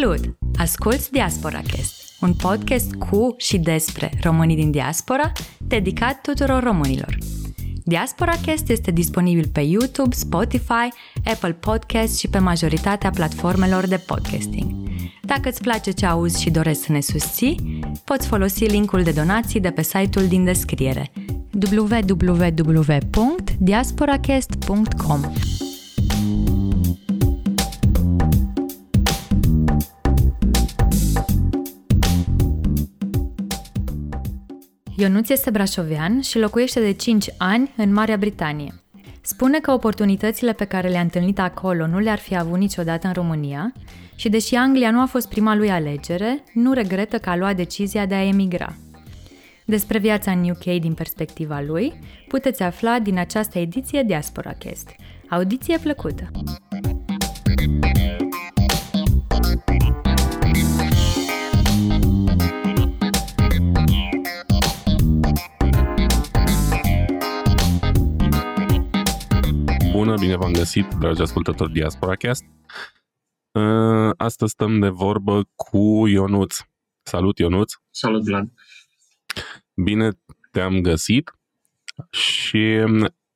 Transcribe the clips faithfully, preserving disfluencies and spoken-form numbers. Salut! Asculți DiasporaQuest, un podcast cu și despre românii din diaspora, dedicat tuturor românilor. DiasporaCast este disponibil pe YouTube, Spotify, Apple Podcast și pe majoritatea platformelor de podcasting. Dacă îți place ce auzi și dorești să ne susții, poți folosi linkul de donații de pe site-ul din descriere double-u double-u double-u punct diasporacast punct com. Ionuț este brașovean și locuiește de cinci ani în Marea Britanie. Spune că oportunitățile pe care le-a întâlnit acolo nu le-ar fi avut niciodată în România și, deși Anglia nu a fost prima lui alegere, nu regretă că a luat decizia de a emigra. Despre viața în U K din perspectiva lui puteți afla din această ediție DiasporaCast. Audiție plăcută! Bine v-am găsit, dragi ascultători DiasporaCast. Astăzi stăm de vorbă cu Ionuț. Salut, Ionuț! Salut, Vlad! Bine te-am găsit și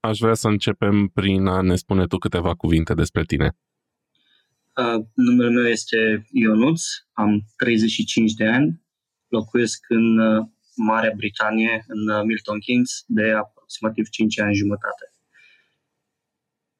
aș vrea să începem prin a ne spune tu câteva cuvinte despre tine. Numele meu este Ionuț, am treizeci și cinci de ani, locuiesc în Marea Britanie, în Milton Keynes, de aproximativ cinci ani jumătate.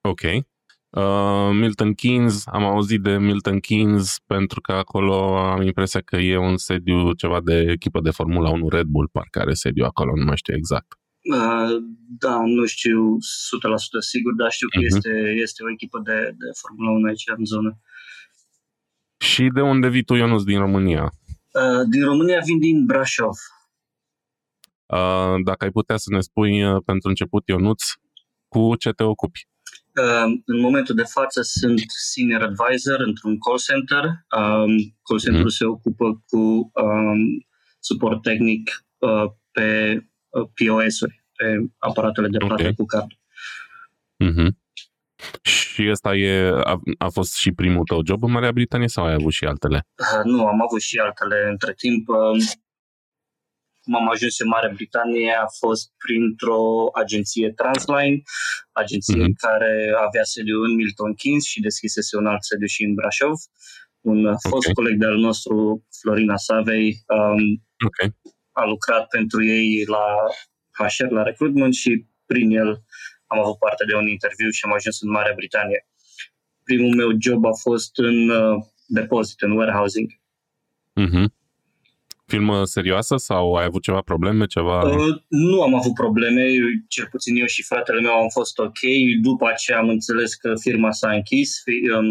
Ok. Uh, Milton Keynes, am auzit de Milton Keynes pentru că acolo am impresia că e un sediu ceva de echipă de Formula unu, Red Bull, parcă are sediu acolo, nu mai știu exact. Uh, da, nu știu o sută la sută sigur, dar știu că uh-huh. este, este o echipă de, de Formula unu aici în zonă. Și de unde vii tu, Ionuț, din România? Uh, din România vin din Brașov. Uh, dacă ai putea să ne spui uh, pentru început, Ionuț, cu ce te ocupi? În momentul de față sunt senior advisor într-un call center. Um, call centerul mm. se ocupă cu um, suport tehnic uh, pe P O S-uri, pe aparatele de plată okay. cu card. Mm-hmm. Și ăsta e, a, a fost și primul tău job în Marea Britanie sau ai avut și altele? Uh, nu, am avut și altele între timp. Uh, Cum am ajuns în Marea Britanie a fost printr-o agenție Transline, agenție mm-hmm. care avea sediu în Milton Keynes și deschisese un alt sediu și în Brașov. Un okay. fost coleg de-al nostru, Florina Savei, um, okay. a lucrat pentru ei la H R, la recruitment și prin el am avut parte de un interviu și am ajuns în Marea Britanie. Primul meu job a fost în uh, depozit, în warehousing. Mhm. Filmă serioasă sau ai avut ceva probleme? Ceva... Uh, nu am avut probleme, cel puțin eu și fratele meu am fost ok. După aceea am înțeles că firma s-a închis,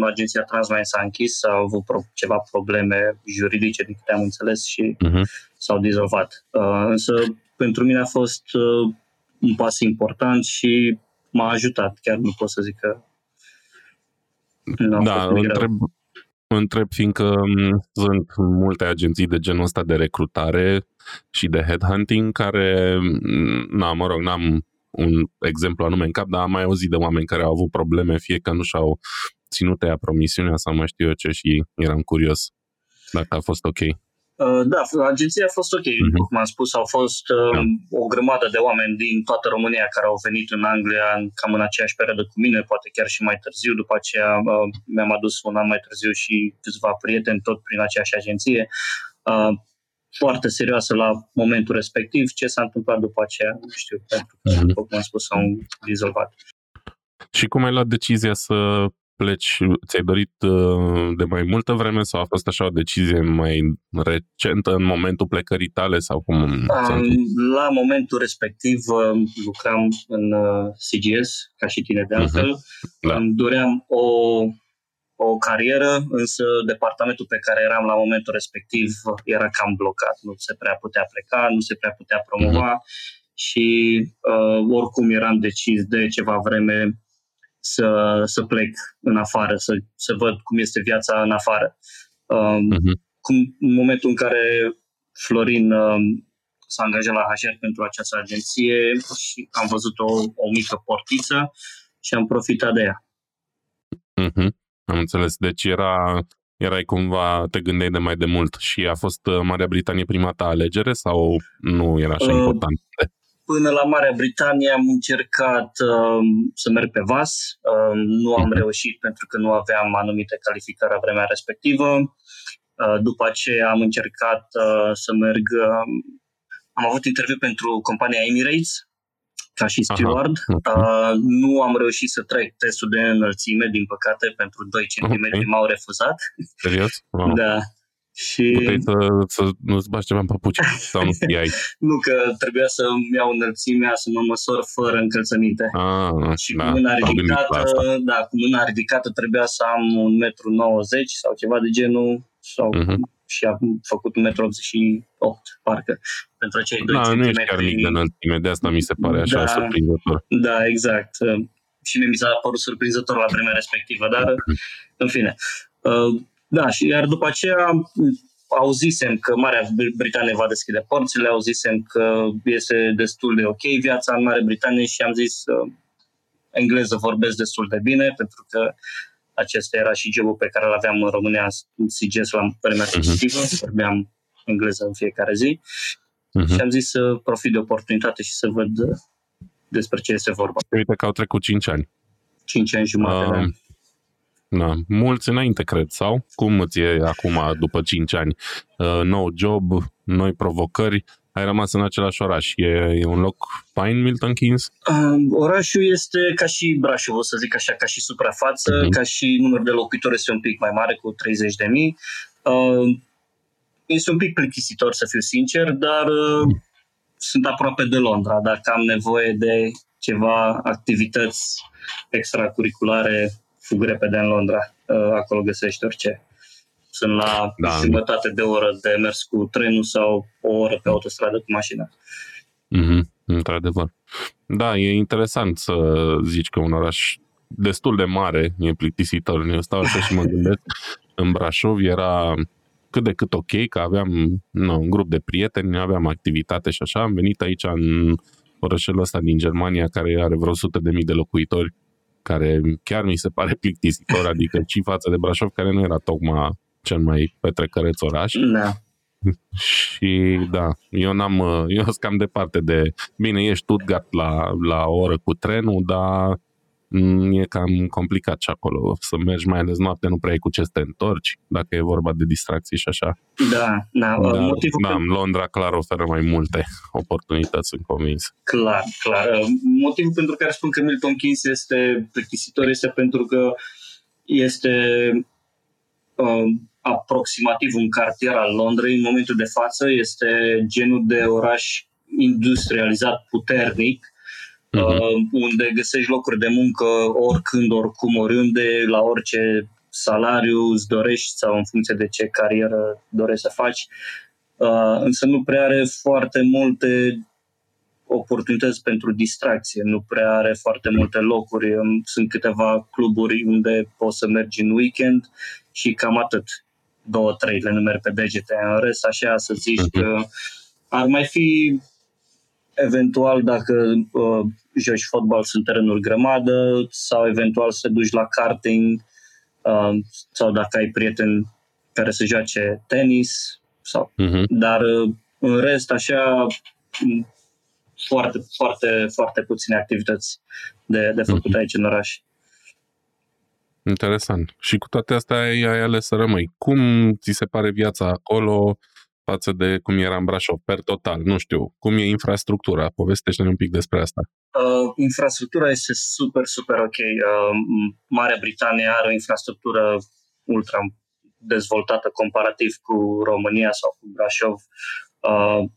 agenția Transline s-a închis, s-au avut pro- ceva probleme juridice, din câte am înțeles, și uh-huh. s-au dizolvat. Uh, însă pentru mine a fost uh, un pas important și m-a ajutat, chiar nu pot să zic că... Da, întreb... Întreb, fiindcă sunt multe agenții de genul ăsta de recrutare și de headhunting care, na, mă rog, n-am un exemplu anume în cap, dar am mai auzit de oameni care au avut probleme, fie că nu și-au ținut ea promisiunea sau mai știu eu ce, și eram curios dacă a fost ok. Da, agenția a fost ok, uh-huh. cum am spus, au fost uh, o grămadă de oameni din toată România care au venit în Anglia cam în aceeași perioadă cu mine, poate chiar și mai târziu, după aceea uh, mi-am adus un an mai târziu și câțiva prieteni tot prin aceeași agenție, uh, foarte serioasă la momentul respectiv. Ce s-a întâmplat după aceea, nu știu, pentru că, uh-huh. după cum am spus, s-au dizolvat. Și cum ai luat decizia să pleci? Ți-ai dorit de mai multă vreme sau a fost așa o decizie mai recentă în momentul plecării tale? Sau cum? La momentul respectiv lucram în C G S, ca și tine de altfel. Uh-huh. Da. Îmi doream o, o carieră, însă departamentul pe care eram la momentul respectiv era cam blocat. Nu se prea putea pleca, nu se prea putea promova uh-huh. și uh, oricum eram decis de ceva vreme Să, să plec în afară, să, să văd cum este viața în afară. Um, uh-huh. cum, în momentul în care Florin um, s-a angajat la H R pentru această agenție și am văzut o, o mică portiță și am profitat de ea. Uh-huh. Am înțeles. Deci era erai cumva, te gândeai de mai de mult și a fost Marea Britanie prima ta alegere sau nu era așa uh, important? Până la Marea Britanie am încercat uh, să merg pe vas, uh, nu am uh-huh. reușit pentru că nu aveam anumite calificări la vremea respectivă. Uh, după aceea am încercat uh, să merg, uh, am avut interviu pentru compania Emirates, ca și steward. Aha, okay. uh, nu am reușit să trec testul de înălțime, din păcate, pentru doi centimetri okay. m-au refuzat. Serios? Wow. Da. Și... Puteai să, să nu-ți bași ceva în păpuci sau nu iai? Nu, că trebuia să-mi iau înălțimea, să mă măsor fără încălțăminte. Ah, și da, cu mâna ridicată, da, cu mâna ridicată trebuia să am un metru nouăzeci sau ceva de genul sau... Uh-huh. Și am făcut un metru optzeci și opt, parcă, pentru acei doi da, centimetri. Nu ești chiar mic de înălțime, de asta mi se pare așa da, surprinzător. Da, exact. Și mie mi s-a părut surprinzător la vremea respectivă, dar în fine. Da, și iar după aceea auzisem că Marea Britanie va deschide porțile, auzisem că este destul de ok viața în Marea Britanie și am zis engleză vorbesc destul de bine, pentru că acesta era și jobul pe care îl aveam în România, în C G S, la vremea respectivă, uh-huh. vorbeam engleză în fiecare zi uh-huh. și am zis să profit de oportunitate și să văd despre ce este vorba. Uite că au trecut cinci ani. cinci ani jumate, uh, da. Mulți înainte, cred, sau? Cum îți e acum, după cinci ani? Uh, nou job, noi provocări, ai rămas în același oraș. E, e un loc fain, Milton Keynes? Uh, orașul este ca și Brașov, o să zic așa, ca și suprafață, uh-huh. ca și număr de locuitori este un pic mai mare, cu treizeci de mii. Uh, este un pic plictisitor, să fiu sincer, dar uh, uh. sunt aproape de Londra. Dacă am nevoie de ceva activități extracurriculare, fug repede în Londra. Uh, acolo găsești orice. Sunt la da, jumătate de oră de mers cu trenul sau o oră pe autostradă cu mașina. Mm-hmm, într-adevăr. Da, e interesant să zici că un oraș destul de mare e plictisitor. Eu stau așa și mă gândesc. În Brașov era cât de cât ok, că aveam no, un grup de prieteni, aveam activitate și așa. Am venit aici în orășelul ăsta din Germania, care are vreo sute de mii de locuitori, care chiar mi se pare plictisitor, adică și față de Brașov, care nu era tocmai cel mai petrecăreț oraș. Da. Și da, eu n-am, eu sunt cam departe de, bine, ești Stuttgart la, la o oră cu trenul, dar e cam complicat și acolo. Să mergi mai ales noapte, nu prea ai cu ce să te întorci, dacă e vorba de distracții și așa. Da, da. Dar, motivul da, că... Londra clar oferă mai multe oportunități, sunt convins. Clar, clar. Motivul pentru care spun că Milton Keynes este plictisitor este pentru că este... Um, aproximativ un cartier al Londrei în momentul de față, este genul de oraș industrializat puternic, uh-huh. uh, unde găsești locuri de muncă oricând, oricum, oriunde, la orice salariu îți dorești sau în funcție de ce carieră dorești să faci, uh, însă nu prea are foarte multe oportunități pentru distracție, nu prea are foarte multe locuri, sunt câteva cluburi unde poți să mergi în weekend și cam atât, două, trei le numeri pe degete, în rest așa să zici că ar mai fi eventual dacă uh, joci fotbal sunt terenuri grămadă sau eventual să te duci la karting uh, sau dacă ai prieteni care să joace tenis sau, uh-huh. dar uh, în rest așa foarte, foarte, foarte puține activități de, de făcut uh-huh. aici în oraș. Interesant. Și cu toate astea ai, ai ales să rămâi. Cum ți se pare viața acolo față de cum era în Brașov, per total? Nu știu. Cum e infrastructura? Povestește-ne un pic despre asta. Uh, infrastructura este super, super ok. Uh, Marea Britanie are o infrastructură ultra dezvoltată comparativ cu România sau cu Brașov. Uh,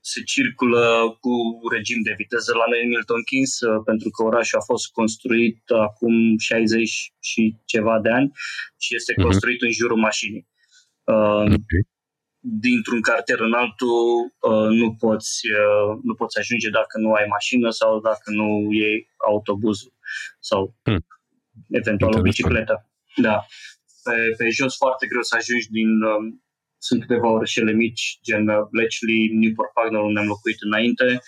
se circulă cu regim de viteză la noi în Milton Keynes, pentru că orașul a fost construit acum șaizeci și ceva de ani și este construit uh-huh. în jurul mașinii. Uh, okay. Dintr-un cartier în altul uh, nu, poți, uh, nu poți ajunge dacă nu ai mașină sau dacă nu iei autobuzul sau hmm. eventual o bicicletă. Da. Pe, pe jos foarte greu să ajungi din... Uh, Sunt câteva orășele mici, gen Bletchley, Newport Pagnell, unde am locuit înainte,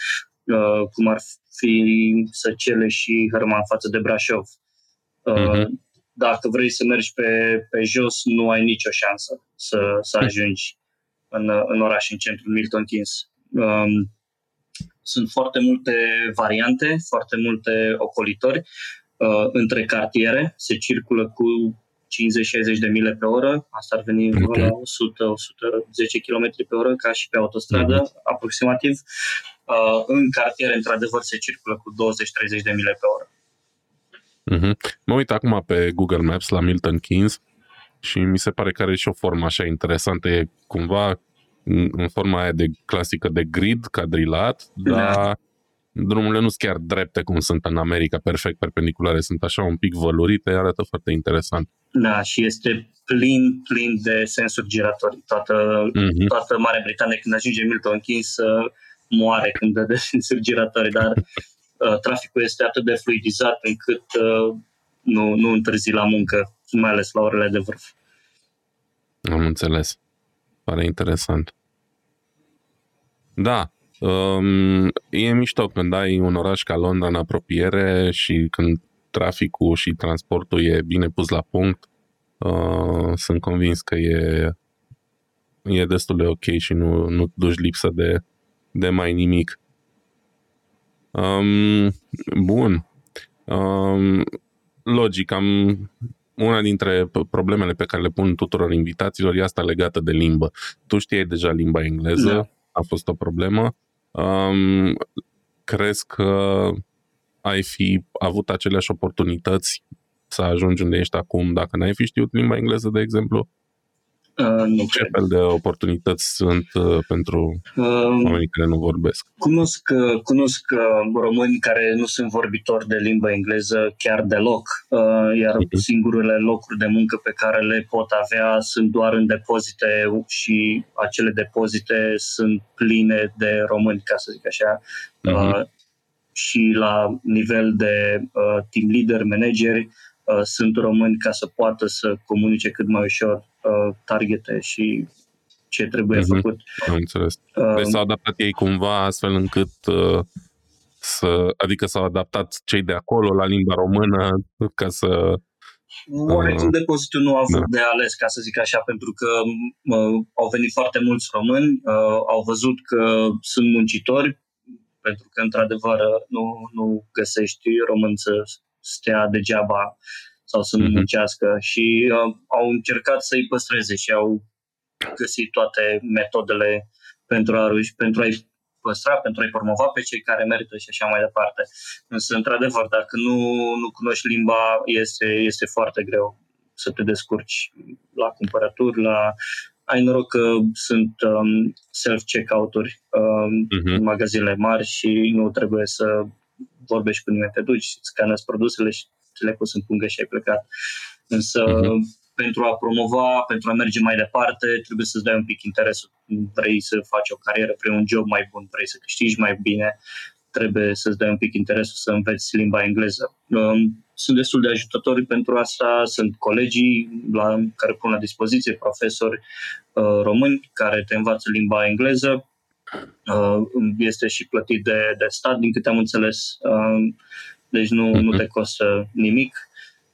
cum ar fi Săcele și Hărma în față de Brașov. Uh-huh. dacă vrei să mergi pe, pe jos, nu ai nicio șansă să, să ajungi în, în oraș, în centrul Milton Keynes. Um, sunt foarte multe variante, foarte multe ocolitori uh, între cartiere. Se circulă cu cincizeci șaizeci de mile pe oră, asta ar veni în okay. o sută o sută zece km pe oră, ca și pe autostradă, mm-hmm. aproximativ. Uh, în cartiere, într-adevăr, se circulă cu douăzeci treizeci de mile pe oră. Mm-hmm. Mă uit acum pe Google Maps la Milton Keynes și mi se pare că are și o formă așa interesantă, e cumva în forma aia de clasică de grid cadrilat, dar da. Drumurile nu sunt chiar drepte cum sunt în America, perfect perpendiculare, sunt așa un pic vălurite, arată foarte interesant. Da, și este plin, plin de sensuri giratorii. Toată, mm-hmm. toată Marea Britanie, când ajunge Milton Keynes, moare când dă de sensuri giratorii, dar traficul este atât de fluidizat încât nu, nu întârzi la muncă, mai ales la orele de vârf. Am înțeles. Pare interesant. Da, um, e mișto când ai un oraș ca Londra în apropiere și când traficul și transportul e bine pus la punct, uh, sunt convins că e, e destul de ok și nu, nu duci lipsă de, de mai nimic. Um, bun. Um, logic, am... Una dintre problemele pe care le pun tuturor invitaților e asta legată de limbă. Tu știi deja limba engleză, da. A fost o problemă. Um, crezi că ai fi avut aceleași oportunități să ajungi unde ești acum dacă n-ai fi știut limba engleză, de exemplu? Uh, nu Ce cred. Fel de oportunități sunt uh, pentru uh, oamenii care nu vorbesc? Cunosc, cunosc uh, români care nu sunt vorbitori de limba engleză chiar deloc, uh, iar uh-huh. singurele locuri de muncă pe care le pot avea sunt doar în depozite și acele depozite sunt pline de români, ca să zic așa, uh, uh-huh. și la nivel de uh, team leader, manageri, uh, sunt români ca să poată să comunice cât mai ușor targete și ce trebuie mm-hmm. făcut. Am înțeles. Păi s-au adaptat ei cumva astfel încât uh, să, adică s-au adaptat cei de acolo la limba română ca să... Uh, Oarecum depozitul nu a avut da. de ales, ca să zic așa, pentru că uh, au venit foarte mulți români, uh, au văzut că sunt muncitori, pentru că într-adevăr nu, nu găsești români să stea degeaba sau să nu mm-hmm. muncească și uh, au încercat să-i păstreze și au găsit toate metodele pentru, a, pentru a-i păstra, pentru a-i promova pe cei care merită și așa mai departe. Însă, într-adevăr, dacă nu, nu cunoști limba, este, este foarte greu să te descurci la cumpărături, la... Ai noroc că sunt um, self-checkout-uri um, mm-hmm. în magazinele mari și nu trebuie să vorbești cu nimeni, te duci, scanezi produsele și le-ai pus în pungă și ai plecat. Însă, uh-huh. pentru a promova, pentru a merge mai departe, trebuie să-ți dai un pic interesul. Vrei să faci o carieră, vrei un job mai bun, vrei să câștigi mai bine, trebuie să-ți dai un pic interesul să înveți limba engleză. Sunt destul de ajutători pentru asta, sunt colegii la, care pun la dispoziție profesori uh, români care te învață limba engleză. Uh, este și plătit de, de stat, din câte am înțeles. Uh, Deci nu, mm-hmm. nu te costă nimic,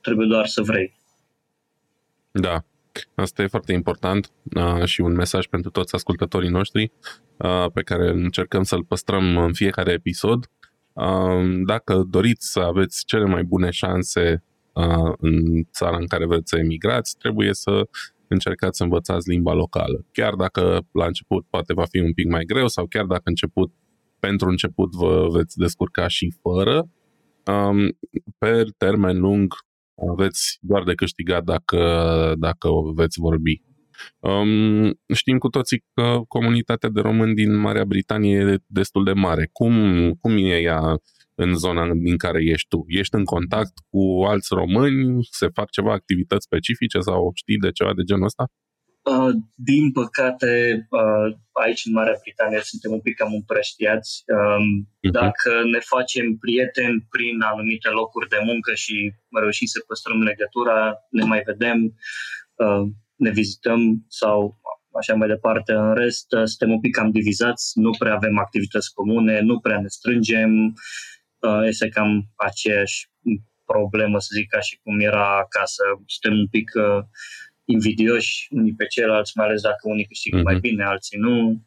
trebuie doar să vrei. Da, asta e foarte important uh, și un mesaj pentru toți ascultătorii noștri uh, pe care încercăm să-l păstrăm în fiecare episod. Uh, dacă doriți să aveți cele mai bune șanse uh, în țara în care vreți să emigrați, trebuie să încercați să învățați limba locală. Chiar dacă la început poate va fi un pic mai greu sau chiar dacă început, pentru început vă veți descurca și fără, Um, pe termen lung aveți doar de câștigat dacă, dacă o veți vorbi. Um, știm cu toții că comunitatea de români din Marea Britanie e destul de mare. Cum, cum e ea în zona din care ești tu? Ești în contact cu alți români? Se fac ceva activități specifice sau știi de ceva de genul ăsta? Uh, din păcate, uh, aici în Marea Britanie suntem un pic cam împrăștiați. Um, uh-huh. Dacă ne facem prieteni prin anumite locuri de muncă și reușim să păstrăm legătura, ne mai vedem, uh, ne vizităm sau așa mai departe. În rest, uh, suntem un pic cam divizați, nu prea avem activități comune, nu prea ne strângem, uh, este cam aceeași problemă, să zic, ca și cum era acasă. Suntem un pic uh, invidioși unii pe ceilalți, mai ales dacă unii câștigă uh-huh. mai bine, alții nu.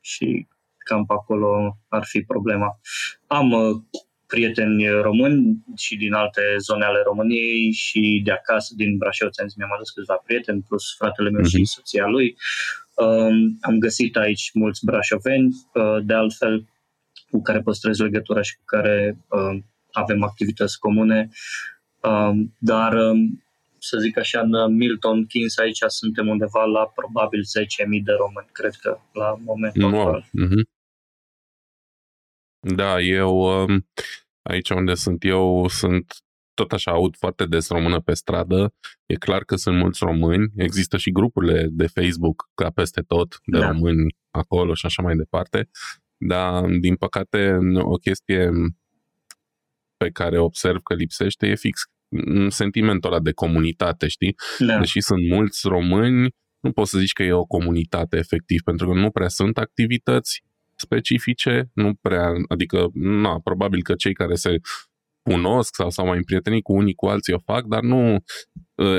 Și cam pe acolo ar fi problema. Am uh, prieteni români și din alte zone ale României și de acasă, din Brașov, ți-am zis, mi-am adus câțiva prieteni, plus fratele meu uh-huh. și soția lui. Uh, am găsit aici mulți brașoveni, uh, de altfel, cu care păstrez legătura și cu care uh, avem activități comune, uh, dar, uh, să zic așa, în Milton Keynes aici suntem undeva la probabil zece mii de români, cred că, la momentul wow. actual. Mm-hmm. Da, eu, aici unde sunt eu, sunt tot așa, aud foarte des română pe stradă, e clar că sunt mulți români, există și grupurile de Facebook, ca peste tot, de da. români acolo și așa mai departe. Dar, din păcate, o chestie pe care observ că lipsește e fix sentimentul ăla de comunitate, știi? Da. Deși sunt mulți români, nu poți să zici că e o comunitate efectiv, pentru că nu prea sunt activități specifice, nu prea, adică, na, probabil că cei care se cunosc sau s-au mai împrietenit cu unii cu alții o fac, dar nu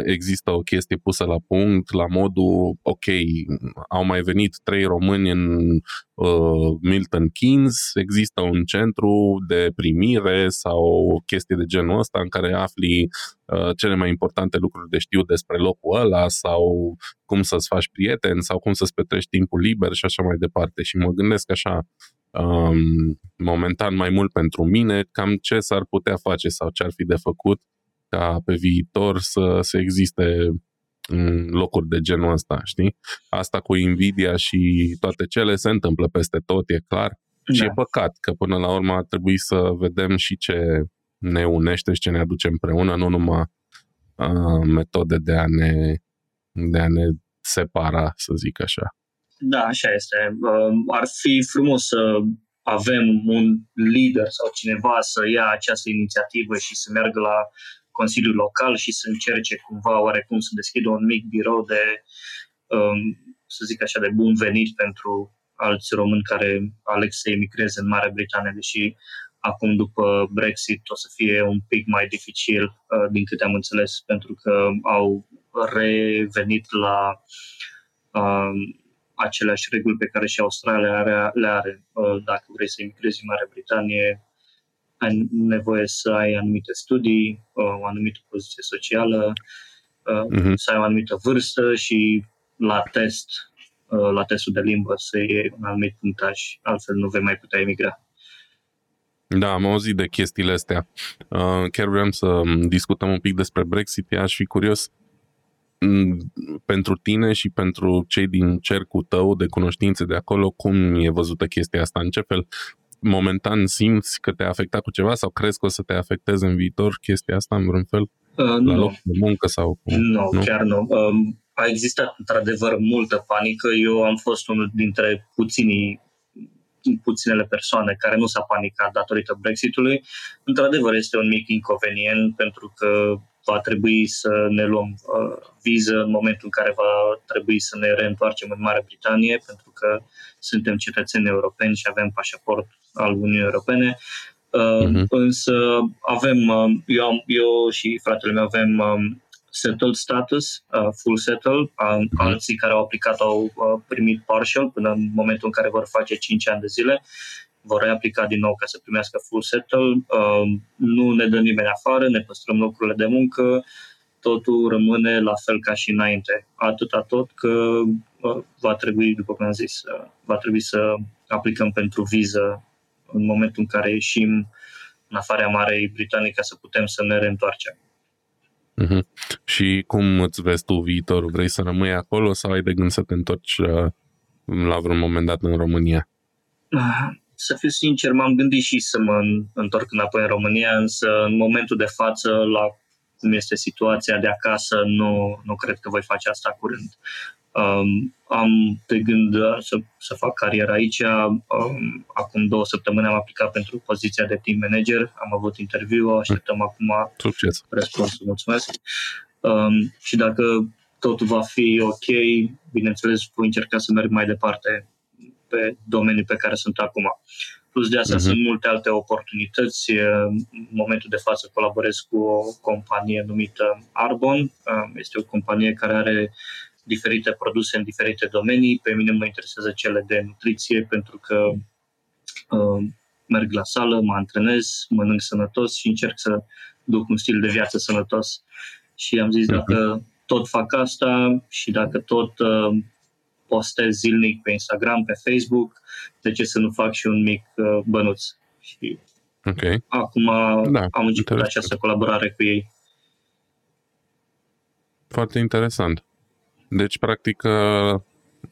există o chestie pusă la punct, la modul, ok, au mai venit trei români în uh, Milton Keynes, există un centru de primire sau o chestie de genul ăsta în care afli uh, cele mai importante lucruri de știut despre locul ăla sau cum să-ți faci prieteni sau cum să-ți petrești timpul liber și așa mai departe. Și mă gândesc așa, um, momentan mai mult pentru mine, cam ce s-ar putea face sau ce ar fi de făcut ca pe viitor să, să existe locuri de genul ăsta, știi? Asta cu invidia și toate cele se întâmplă peste tot, e clar. Da. Și e păcat că până la urmă ar trebui să vedem și ce ne unește și ce ne aduce împreună, nu numai uh, metode de a ne, de a ne separa, să zic așa. Da, așa este. Uh, ar fi frumos să avem un lider sau cineva să ia această inițiativă și să meargă la Consiliul Local și să încerce cumva oarecum să deschidă un mic birou de, să zic așa, de bun venit pentru alți români care aleg să emigreze în Marea Britanie, deși acum după Brexit o să fie un pic mai dificil, din câte am înțeles, pentru că au revenit la aceleași reguli pe care și Australia le are. Dacă vrei să emigrezi în Marea Britanie, ai nevoie să ai anumite studii, o anumită poziție socială, uh-huh. să ai o anumită vârstă și la test, la testul de limbă să iei un anumit punctaj, altfel nu vei mai putea emigra. Da, am auzit de chestiile astea. Chiar vreau să discutăm un pic despre Brexit, aș fi curios pentru tine și pentru cei din cercul tău de cunoștințe de acolo, cum e văzută chestia asta, în ce fel momentan simți că te-a afectat cu ceva sau crezi că o să te afecteze în viitor chestia asta în vreun fel? Uh, la nu. Loc de muncă sau... Nu, nu? chiar nu. Um, a existat într-adevăr multă panică. Eu am fost unul dintre puținii, puținele persoane care nu s-a panicat datorită Brexitului. Într-adevăr este un mic inconvenient pentru că va trebui să ne luăm uh, viză în momentul în care va trebui să ne reîntoarcem în Marea Britanie, pentru că suntem cetățeni europeni și avem pașaport al Uniunii Europene. Uh, uh-huh. Însă avem, uh, eu, am, eu și fratele meu avem um, settled status, uh, full settled. Uh, uh-huh. Alții care au aplicat au uh, primit partial până în momentul în care vor face cinci ani de zile. Vor reaplica din nou ca să primească full settle, uh, nu ne dă nimeni afară, ne păstrăm locurile de muncă, totul rămâne la fel ca și înainte. Atâta tot că uh, va trebui, după cum am zis, uh, va trebui să aplicăm pentru viză în momentul în care ieșim în afara Marii Britanii ca să putem să ne reîntoarcem. Uh-huh. Și cum îți vezi tu viitorul? Vrei să rămâi acolo sau ai de gând să te întorci uh, la vreun moment dat în România? Uh. Să fiu sincer, m-am gândit și să mă întorc înapoi în România, însă în momentul de față, la cum este situația de acasă, nu, nu cred că voi face asta curând. Um, am de gând să, să fac carieră aici. Um, acum două săptămâni am aplicat pentru poziția de team manager, am avut interviu, așteptăm acum succes. Răspunsul, mulțumesc. Um, și dacă totul va fi ok, bineînțeles, voi încerca să merg mai departe pe domeniul pe care sunt acum. Plus de asta uh-huh. sunt multe alte oportunități. În momentul de față colaborez cu o companie numită Arbonne. Este o companie care are diferite produse în diferite domenii. Pe mine mă interesează cele de nutriție pentru că uh, merg la sală, mă antrenez, mănânc sănătos și încerc să duc un stil de viață sănătos. Și am zis, dacă tot fac asta și dacă tot uh, postez zilnic pe Instagram, pe Facebook, de ce să nu fac și un mic uh, bănuț? Și okay. acum da, am început această colaborare cu ei. Foarte interesant. Deci, practic,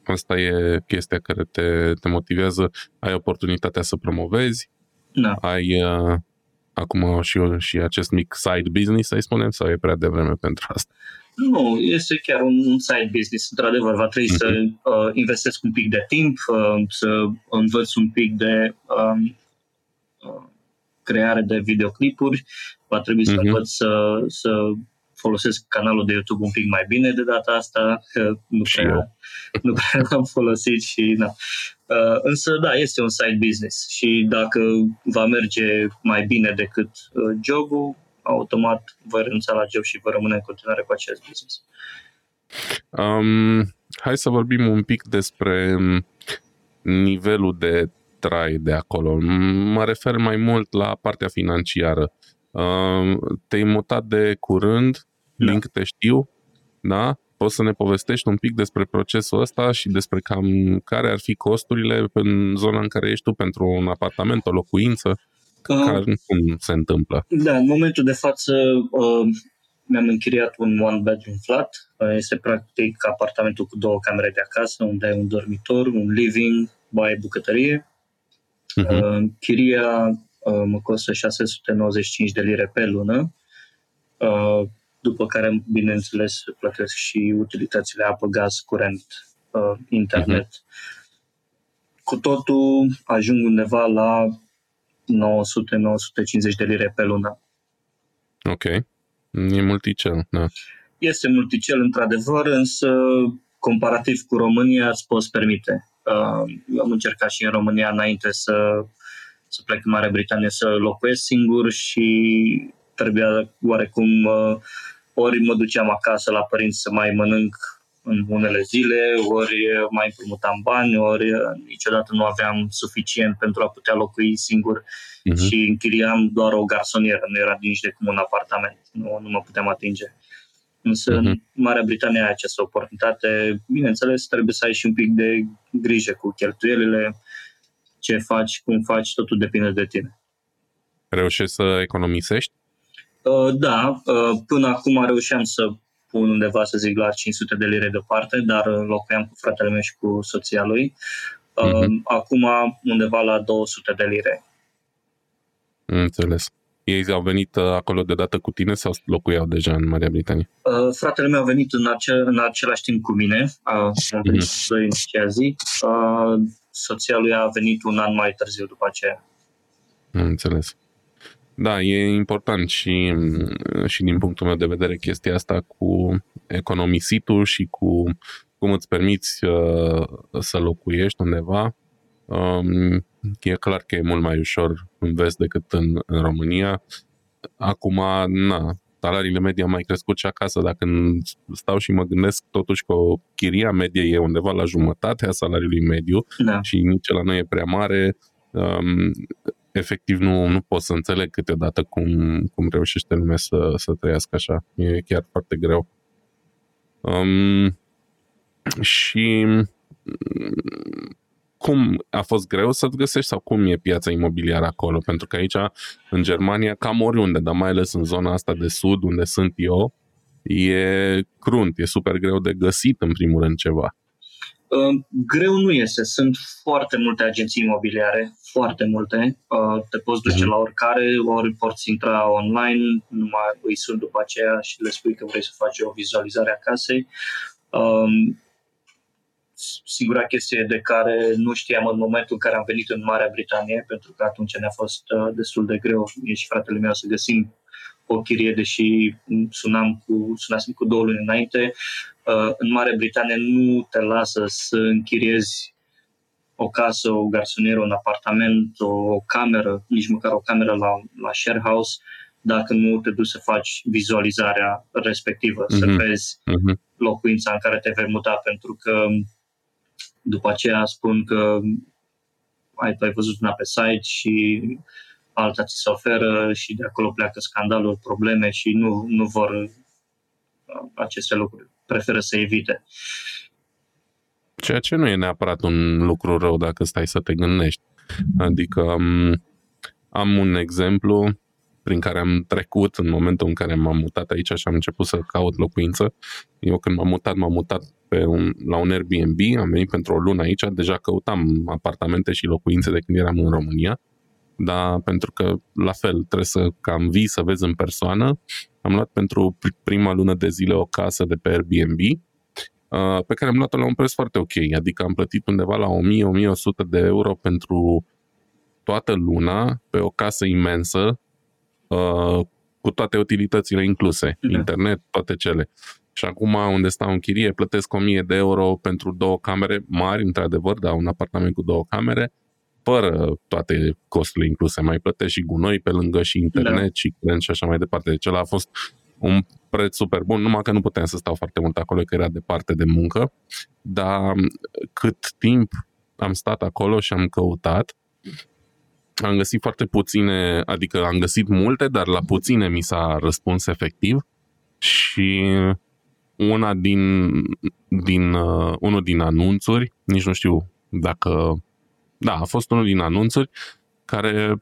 asta e chestia care te, te motivează. Ai oportunitatea să promovezi. Da. Ai uh, acum și, și acest mic side business, să-i spunem, sau e prea devreme pentru asta? Nu, este chiar un side business. Într-adevăr, va trebui uh-huh. să uh, investesc un pic de timp, uh, să învăț un pic de uh, uh, creare de videoclipuri. Va trebui uh-huh. să învăț să... să folosesc canalul de YouTube un pic mai bine de data asta, că nu prea, nu prea l-am folosit și na. Uh, însă, da, este un side business și dacă va merge mai bine decât uh, jobul, automat voi renunța la job și voi rămâne în continuare cu acest business. Um, hai să vorbim un pic despre nivelul de trai de acolo. Mă refer mai mult la partea financiară. Uh, te-ai mutat de curând, da. Din câte știu, da? Poți să ne povestești un pic despre procesul ăsta și despre cam care ar fi costurile în zona în care ești tu pentru un apartament, o locuință, uh, care cum se întâmplă? Da, în momentul de față uh, mi-am închiriat un one-bedroom flat, uh, este practic apartamentul cu două camere de acasă, unde ai un dormitor, un living, baie, bucătărie, uh-huh. uh, chiria... mă costă șase sute nouăzeci și cinci de lire pe lună, după care, bineînțeles, plătesc și utilitățile apă, gaz, curent, internet. Uh-huh. Cu totul ajung undeva la nouă sute - nouă sute cincizeci de lire pe lună. Ok. E multicel, da. Este multicel, într-adevăr, însă, comparativ cu România, îți poți permite. Eu am încercat și în România înainte să... să plec în Marea Britanie să locuiesc singur și trebuia oarecum, ori mă duceam acasă la părinți să mai mănânc în unele zile, ori mai împrumutam bani, ori niciodată nu aveam suficient pentru a putea locui singur uh-huh. și închiriam doar o garsonieră, nu era nici de cum un apartament, nu, nu mă puteam atinge. Însă uh-huh. în Marea Britanie ai această oportunitate, bineînțeles trebuie să ai și un pic de grijă cu cheltuielile, ce faci, cum faci, totul depinde de tine. Reușești să economisești? Uh, da, uh, până acum reușeam să pun undeva, să zic, la cinci sute de lire deoparte, dar locuiam cu fratele meu și cu soția lui. Uh, uh-huh. Acum undeva la două sute de lire. Înțeles. Ei au venit acolo deodată cu tine sau locuiau deja în Marea Britanie? Uh, fratele meu a venit în, ace- în același timp cu mine. Uh, am venit uh-huh. doi în acea zi. Uh, Soția lui a venit un an mai târziu după aceea. Înțeles. Da, e important și, și din punctul meu de vedere chestia asta cu economisitul și cu cum îți permiți uh, să locuiești undeva. Um, e clar că e mult mai ușor în vest decât în, în România. Acum, na, salariile medii au mai crescut și acasă. Dacă stau și mă gândesc totuși că o chiria medie e undeva la jumătatea salariului mediu da. Și nici ăla nu e prea mare, um, efectiv nu, nu pot să înțeleg câteodată cum, cum reușește lumea să, să trăiască așa. E chiar foarte greu. Um, și cum a fost greu să-ți găsești sau cum e piața imobiliară acolo? Pentru că aici, în Germania, cam oriunde, dar mai ales în zona asta de sud, unde sunt eu, e crunt, e super greu de găsit, în primul rând, ceva. Greu nu este. Sunt foarte multe agenții imobiliare, foarte multe. Te poți duce mm. la oricare, ori poți intra online, numai îi suni după aceea și le spui că vrei să faci o vizualizare a casei. Um, Singura chestie de care nu știam în momentul în care am venit în Marea Britanie, pentru că atunci ne-a fost destul de greu, eu și fratele meu, să găsim o chirie, deși sunam cu, sunasem cu două luni înainte. În Marea Britanie nu te lasă să închiriezi o casă, o garsonieră, un apartament, o cameră, nici măcar o cameră la, la share house, dacă nu te duci să faci vizualizarea respectivă, mm-hmm. să vezi mm-hmm. locuința în care te vei muta, pentru că după aceea spun că ai, tu ai văzut una pe site și alta ți se oferă și de acolo pleacă scandaluri, probleme și nu, nu vor aceste lucruri, preferă să evite. Ceea ce nu e neapărat un lucru rău dacă stai să te gândești. Adică am, am un exemplu prin care am trecut în momentul în care m-am mutat aici și am început să caut locuință. Eu când m-am mutat, m-am mutat pe un, la un Airbnb, am venit pentru o lună aici, deja căutam apartamente și locuințe de când eram în România, dar pentru că, la fel, trebuie să cam vii să vezi în persoană, am luat pentru prima lună de zile o casă de pe Airbnb, pe care am luat-o la un preț foarte ok, adică am plătit undeva la o mie o mie o sută de euro pentru toată luna, pe o casă imensă, cu toate utilitățile incluse, internet, toate cele. Și acum, unde stau în chirie, plătesc o mie de euro pentru două camere mari, într-adevăr, dar un apartament cu două camere, fără toate costurile incluse. Mai plătești și gunoi pe lângă și internet da. și curent și așa mai departe. Deci ăla a fost un preț super bun, numai că nu puteam să stau foarte mult acolo, că era departe de muncă, dar cât timp am stat acolo și am căutat, am găsit foarte puține, adică am găsit multe, dar la puține mi s-a răspuns efectiv și una din, din uh, unul din anunțuri, nici nu știu dacă, da, a fost unul din anunțuri care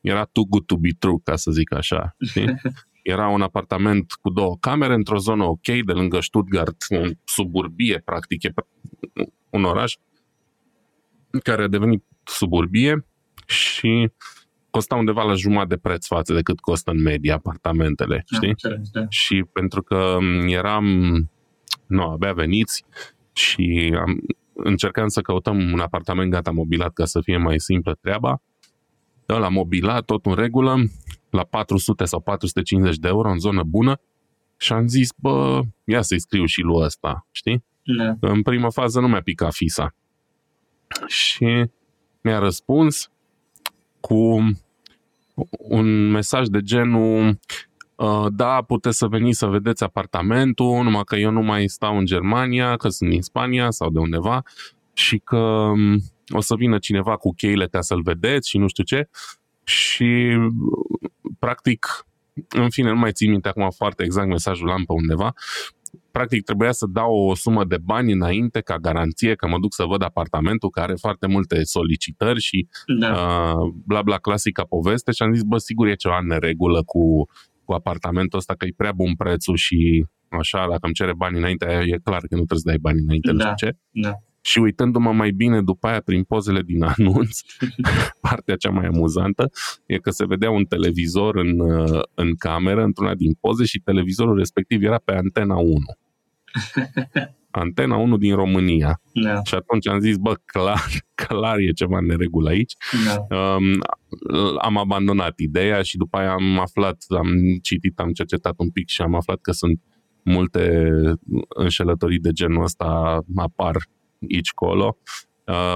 era too good to be true, ca să zic așa, știi? Era un apartament cu două camere într-o zonă ok, de lângă Stuttgart, un suburbie, practic, e un oraș care a devenit suburbie și costa undeva la jumătate de preț față de cât costă în medie apartamentele, știi? Da, da. Și pentru că eram, nu, abia veniți și am, încercam să căutăm un apartament gata mobilat ca să fie mai simplă treaba, ăla mobilat, tot în regulă, la patru sute sau patru sute cincizeci de euro, în zonă bună, și am zis, bă, ia să-i scriu și lui ăsta, știi? Da. În prima fază nu mi-a picat fisa. Și mi-a răspuns cu un mesaj de genul, da, puteți să veniți să vedeți apartamentul, numai că eu nu mai stau în Germania, că sunt din Spania sau de undeva, și că o să vină cineva cu cheile ca să-l vedeți și nu știu ce. Și, practic, în fine, nu mai țin minte acum foarte exact, mesajul am pe undeva, practic trebuia să dau o sumă de bani înainte ca garanție că mă duc să văd apartamentul, care are foarte multe solicitări și da. uh, bla bla, clasica poveste, și am zis, bă, sigur e ceva în neregulă cu, cu apartamentul ăsta, că e prea bun prețul și așa, dacă îmi cere bani înainte, e clar că nu trebuie să dai bani înainte, da. nu știu ce. Da. Și uitându-mă mai bine după aia prin pozele din anunț, partea cea mai amuzantă e că se vedea un televizor în, în cameră, într-una din poze, și televizorul respectiv era pe Antena unu. Antena unu din România. No. Și atunci am zis, bă, clar, clar e ceva în neregulă aici. No. Um, am abandonat ideea și după aia am aflat, am citit, am cercetat un pic și am aflat că sunt multe înșelătorii de genul ăsta, apar aici, colo.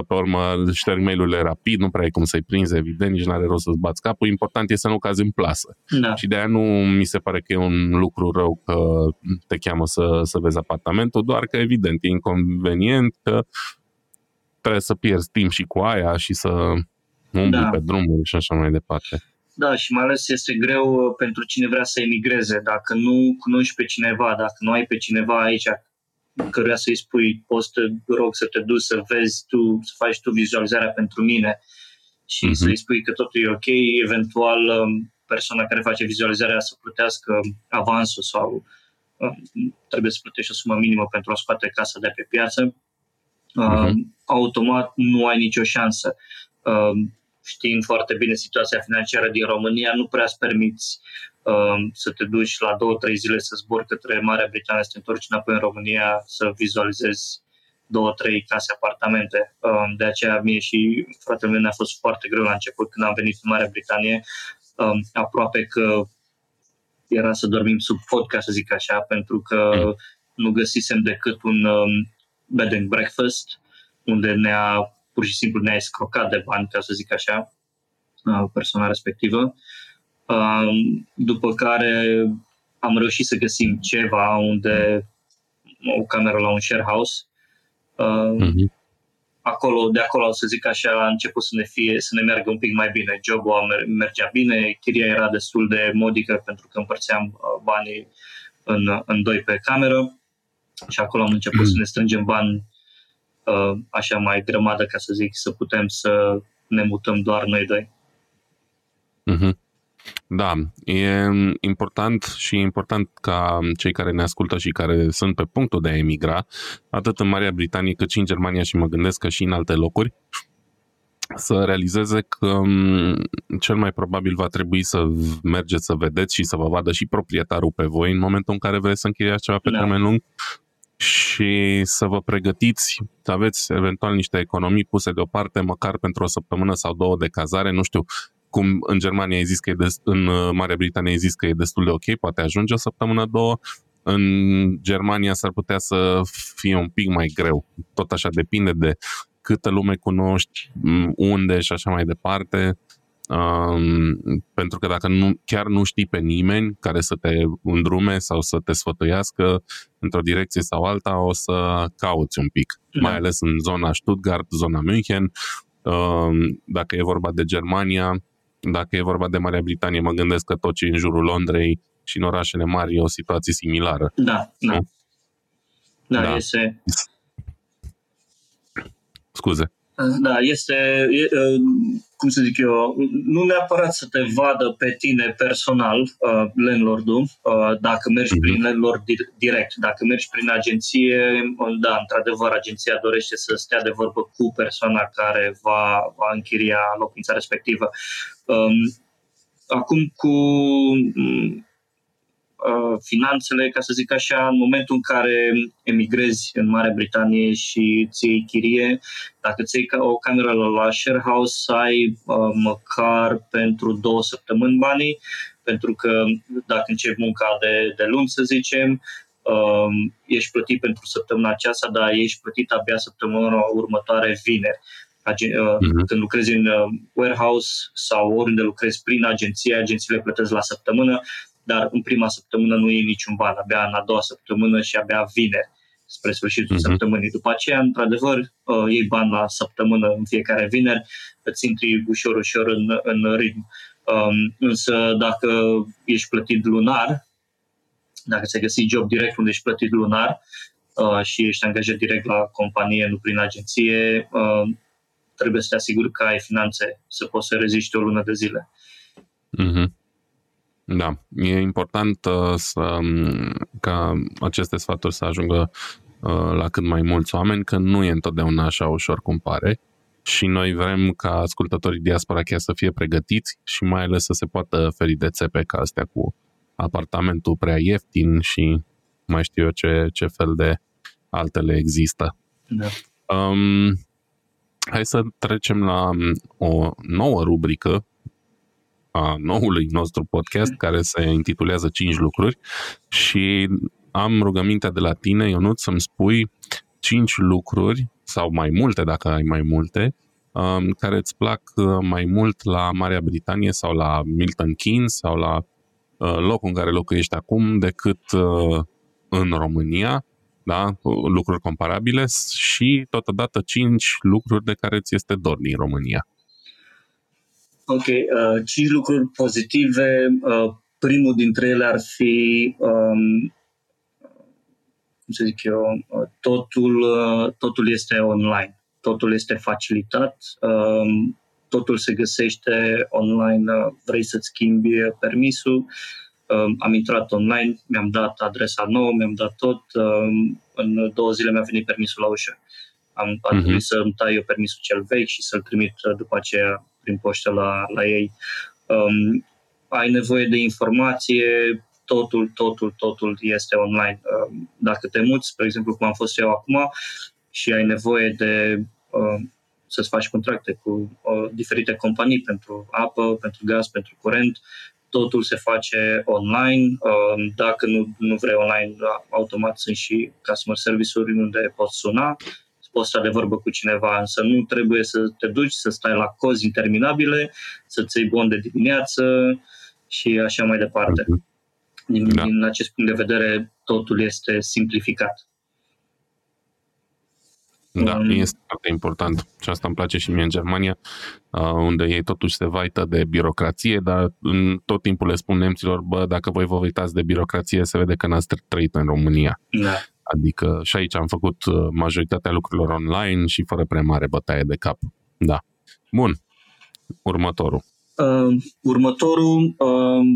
Pe urmă, șterg mail-urile rapid, nu prea ai cum să-i prinzi, evident, nici n-are rost să-ți bați capul. Important e să nu cazi în plasă. Da. Și de-aia nu mi se pare că e un lucru rău că te cheamă să, să vezi apartamentul, doar că, evident, e inconvenient că trebuie să pierzi timp și cu aia și să umbli da. pe drumuri și așa mai departe. Da, și mai ales este greu pentru cine vrea să emigreze. Dacă nu cunoști pe cineva, dacă nu ai pe cineva aici căruia să-i spui, poți să te rog să te duci să vezi tu, să faci tu vizualizarea pentru mine și mm-hmm. să-i spui că totul e ok, eventual persoana care face vizualizarea să plătească avansul sau trebuie să plătești o sumă minimă pentru a scoate casa de pe piață, mm-hmm. automat nu ai nicio șansă. Știind foarte bine situația financiară din România, nu prea îți permiți să te duci la două, trei zile să zbori către Marea Britanie, să te întorci înapoi în România, să vizualizezi două, trei case, apartamente. De aceea mie și fratele meu ne-a fost foarte greu la început, când am venit în Marea Britanie, aproape că era să dormim sub pod, ca să zic așa, pentru că nu găsisem decât un bed and breakfast, unde ne-a pur și simplu ne-a escrocat de bani, ca să zic așa, persoana respectivă. După care am reușit să găsim ceva unde o cameră la un share house. Mm-hmm. Acolo, de acolo, să zic așa, a început să ne, fie, să ne meargă un pic mai bine. Jobul mer- mergea bine, chiria era destul de modică pentru că împărțeam banii în, în doi pe cameră și acolo am început să ne strângem bani așa mai grămadă, ca să zic, să putem să ne mutăm doar noi doi. Mhm. Da, e important și e important ca cei care ne ascultă și care sunt pe punctul de a emigra, atât în Marea Britanie cât și în Germania și mă gândesc că și în alte locuri, să realizeze că cel mai probabil va trebui să mergeți să vedeți și să vă vadă și proprietarul pe voi în momentul în care vreți să închiriați ceva pe termen lung și să vă pregătiți, să aveți eventual niște economii puse deoparte, măcar pentru o săptămână sau două de cazare, nu știu, cum în Germania ai zis că e des, în Marea Britanie ai zis că e destul de ok, poate ajunge o săptămână, două, în Germania s-ar putea să fie un pic mai greu. Tot așa depinde de câtă lume cunoști, unde și așa mai departe, um, pentru că dacă nu, chiar nu știi pe nimeni care să te îndrume sau să te sfătuiască într-o direcție sau alta, o să cauți un pic, da. Mai ales în zona Stuttgart, zona München, um, dacă e vorba de Germania. Dacă e vorba de Marea Britanie, mă gândesc că tot ce e în jurul Londrei și în orașele mari e o situație similară. Da, da. Da, da. Este... Scuze. Da, este, e, cum să zic eu, nu neapărat să te vadă pe tine personal, uh, landlord-ul, uh, dacă mergi mm-hmm. prin landlord direct, dacă mergi prin agenție, da, într-adevăr, agenția dorește să stea de vorbă cu persoana care va, va închiria locuința respectivă. Um, acum cu uh, finanțele, ca să zic așa, în momentul în care emigrezi în Marea Britanie și ții chirie, dacă ții o cameră la share house, ai uh, măcar pentru două săptămâni banii, pentru că dacă începi munca de, de luni, să zicem, uh, ești plătit pentru săptămâna aceasta, dar ești plătit abia săptămâna următoare, vineri. Când lucrezi în warehouse sau oriunde lucrezi prin agenție, agențiile plătesc la săptămână, dar în prima săptămână nu iei niciun ban, abia în a doua săptămână și abia vineri, spre sfârșitul uh-huh. săptămânii. După aceea, într-adevăr, iei bani la săptămână în fiecare vineri, îți intri ușor, ușor în, în ritm. Însă dacă ești plătit lunar, dacă ți-ai găsit job direct unde ești plătit lunar și ești angajat direct la companie, nu prin agenție, trebuie să te asiguri că ai finanțe, să poți să reziști o lună de zile. Mm-hmm. Da, e important uh, să, ca aceste sfaturi să ajungă uh, la cât mai mulți oameni, că nu e întotdeauna așa ușor cum pare și noi vrem ca ascultătorii Diaspora chiar să fie pregătiți și mai ales să se poată feri de țepe ca astea cu apartamentul prea ieftin și mai știu eu ce, ce fel de altele există. Da. Um, Hai să trecem la o nouă rubrică a noului nostru podcast care se intitulează cinci lucruri și am rugămintea de la tine, Ionuț, să-mi spui cinci lucruri sau mai multe, dacă ai mai multe, care îți plac mai mult la Marea Britanie sau la Milton Keynes sau la locul în care locuiești acum decât în România. Da, lucruri comparabile și totodată cinci lucruri de care ți este dor din România. Ok, uh, cinci lucruri pozitive. Uh, primul dintre ele ar fi, um, cum să zic eu, totul, uh, totul este online, totul este facilitat, uh, totul se găsește online, uh, vrei să-ți schimbi permisul. Am intrat online, mi-am dat adresa nouă, mi-am dat tot, în două zile mi-a venit permisul la ușă. Am uh-huh. trebuit să îmi tai eu permisul cel vechi și să-l trimit după aceea prin poștă la, la ei. Um, ai nevoie de informație, totul, totul, totul este online. Um, dacă te muți, spre exemplu, cum am fost eu acum, și ai nevoie de... Um, să-ți faci contracte cu uh, diferite companii pentru apă, pentru gaz, pentru curent, totul se face online. Dacă nu, nu vrei online, automat sunt și customer service-uri unde poți suna, poți să ai de vorbă cu cineva, însă nu trebuie să te duci, să stai la cozi interminabile, să-ți iei bon de dimineață și așa mai departe. Din, da. din acest punct de vedere, totul este simplificat. Da, um, este foarte important și asta îmi place și mie în Germania, unde ei totuși se vaită de birocrație, dar în tot timpul le spun nemților, bă, dacă voi vă uitați de birocrație, se vede că n-ați trăit în România. Da. Adică și aici am făcut majoritatea lucrurilor online și fără prea mare bătaie de cap. Da. Bun. Următorul. Uh, următorul... Uh...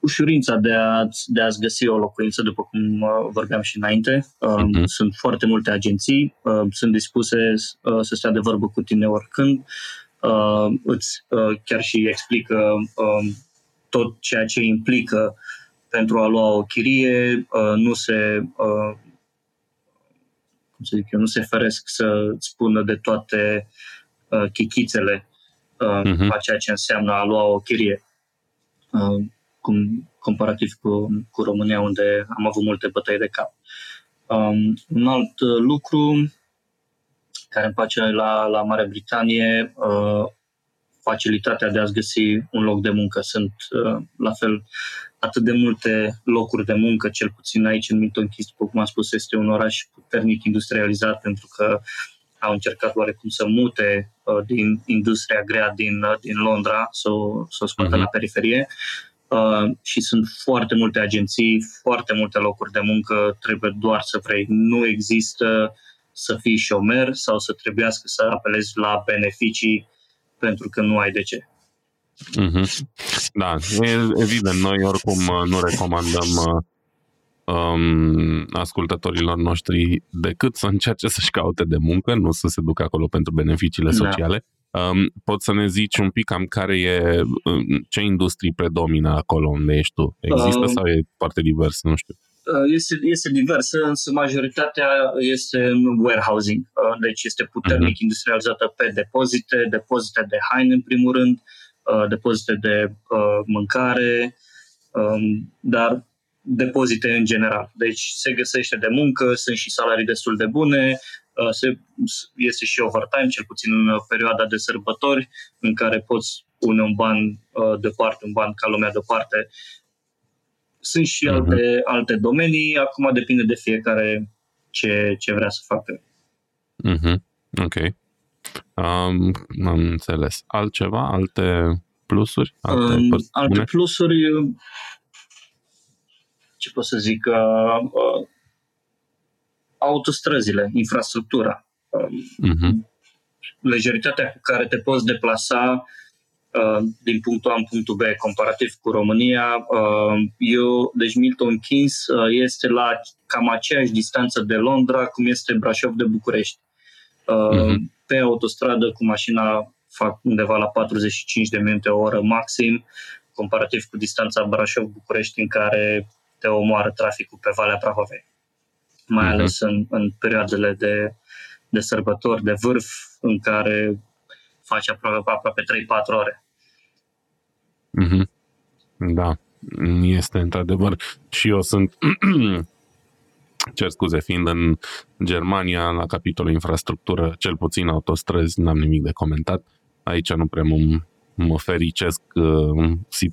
ușurința de, a, de a-ți găsi o locuință, după cum vorbeam și înainte. Uh-huh. Sunt foarte multe agenții, sunt dispuse să stea de vorbă cu tine oricând, îți chiar și explică tot ceea ce implică pentru a lua o chirie, nu se, cum să zic eu, nu se feresc să-ți spună de toate chichițele uh-huh. a ceea ce înseamnă a lua o chirie. Cum, comparativ cu, cu România, unde am avut multe bătăi de cap. Um, un alt lucru care îmi place la, la Marea Britanie, uh, facilitatea de a-ți găsi un loc de muncă. Sunt uh, la fel atât de multe locuri de muncă, cel puțin aici în Milton Keynes, după cum am spus, este un oraș puternic industrializat, pentru că au încercat oarecum să mute uh, din industria grea din, uh, din Londra, să o s-o scoată uh-huh. la periferie. Uh, și sunt foarte multe agenții, foarte multe locuri de muncă, trebuie doar să vrei. Nu există să fii șomer sau să trebuiască să apelezi la beneficii pentru că nu ai de ce. Mm-hmm. Da, e evident, noi oricum nu recomandăm um, ascultătorilor noștri decât să încerce să-și caute de muncă, nu să se ducă acolo pentru beneficiile sociale. Da. Poți să ne zici un pic cam care e, ce industrii predomină acolo unde ești tu? Există uh, sau e foarte divers? Nu știu. Este, este diversă, însă majoritatea este warehousing. Deci este puternic uh-huh. industrializată pe depozite, depozite de haine în primul rând, depozite de uh, mâncare, um, dar depozite în general. Deci se găsește de muncă, sunt și salarii destul de bune, Se, este și overtime, cel puțin în perioada de sărbători, în care poți pune un ban uh, deoparte, un ban ca lumea deoparte. Sunt și uh-huh. alte, alte domenii, acum depinde de fiecare ce, ce vrea să facă. Uh-huh. Ok. Um, am înțeles. Altceva? Alte plusuri? Alte, um, alte plusuri? Ce pot să zic? Uh, uh, autostrăzile, infrastructura, uh-huh. lejeritatea cu care te poți deplasa uh, din punctul A în punctul B, comparativ cu România. Uh, eu, deci Milton Keynes uh, este la cam aceeași distanță de Londra cum este Brașov de București. Uh, uh-huh. Pe autostradă cu mașina fac undeva la patruzeci și cinci de minute, o oră maxim, comparativ cu distanța Brașov-București în care te omoară traficul pe Valea Prahovei. Mai ales uh-huh. în, în perioadele de, de sărbători, de vârf, în care faci aproape, aproape trei-patru ore. Uh-huh. Da, este într-adevăr. Și eu sunt, cer scuze, fiind în Germania, la capitolul infrastructură, cel puțin autostrăzi, n-am nimic de comentat. Aici nu prea mă, mă fericesc,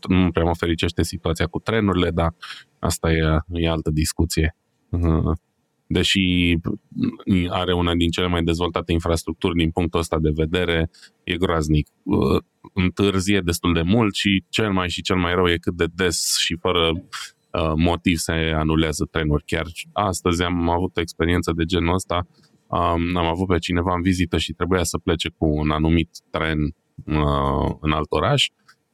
nu prea mă fericește situația cu trenurile, dar asta e, e altă discuție. Deși are una din cele mai dezvoltate infrastructuri din punctul ăsta de vedere, e groaznic. Întârzie destul de mult și cel mai și cel mai rău e cât de des și fără motiv se anulează trenuri. Chiar astăzi am avut o experiență de genul ăsta. Am avut pe cineva în vizită și trebuia să plece cu un anumit tren în alt oraș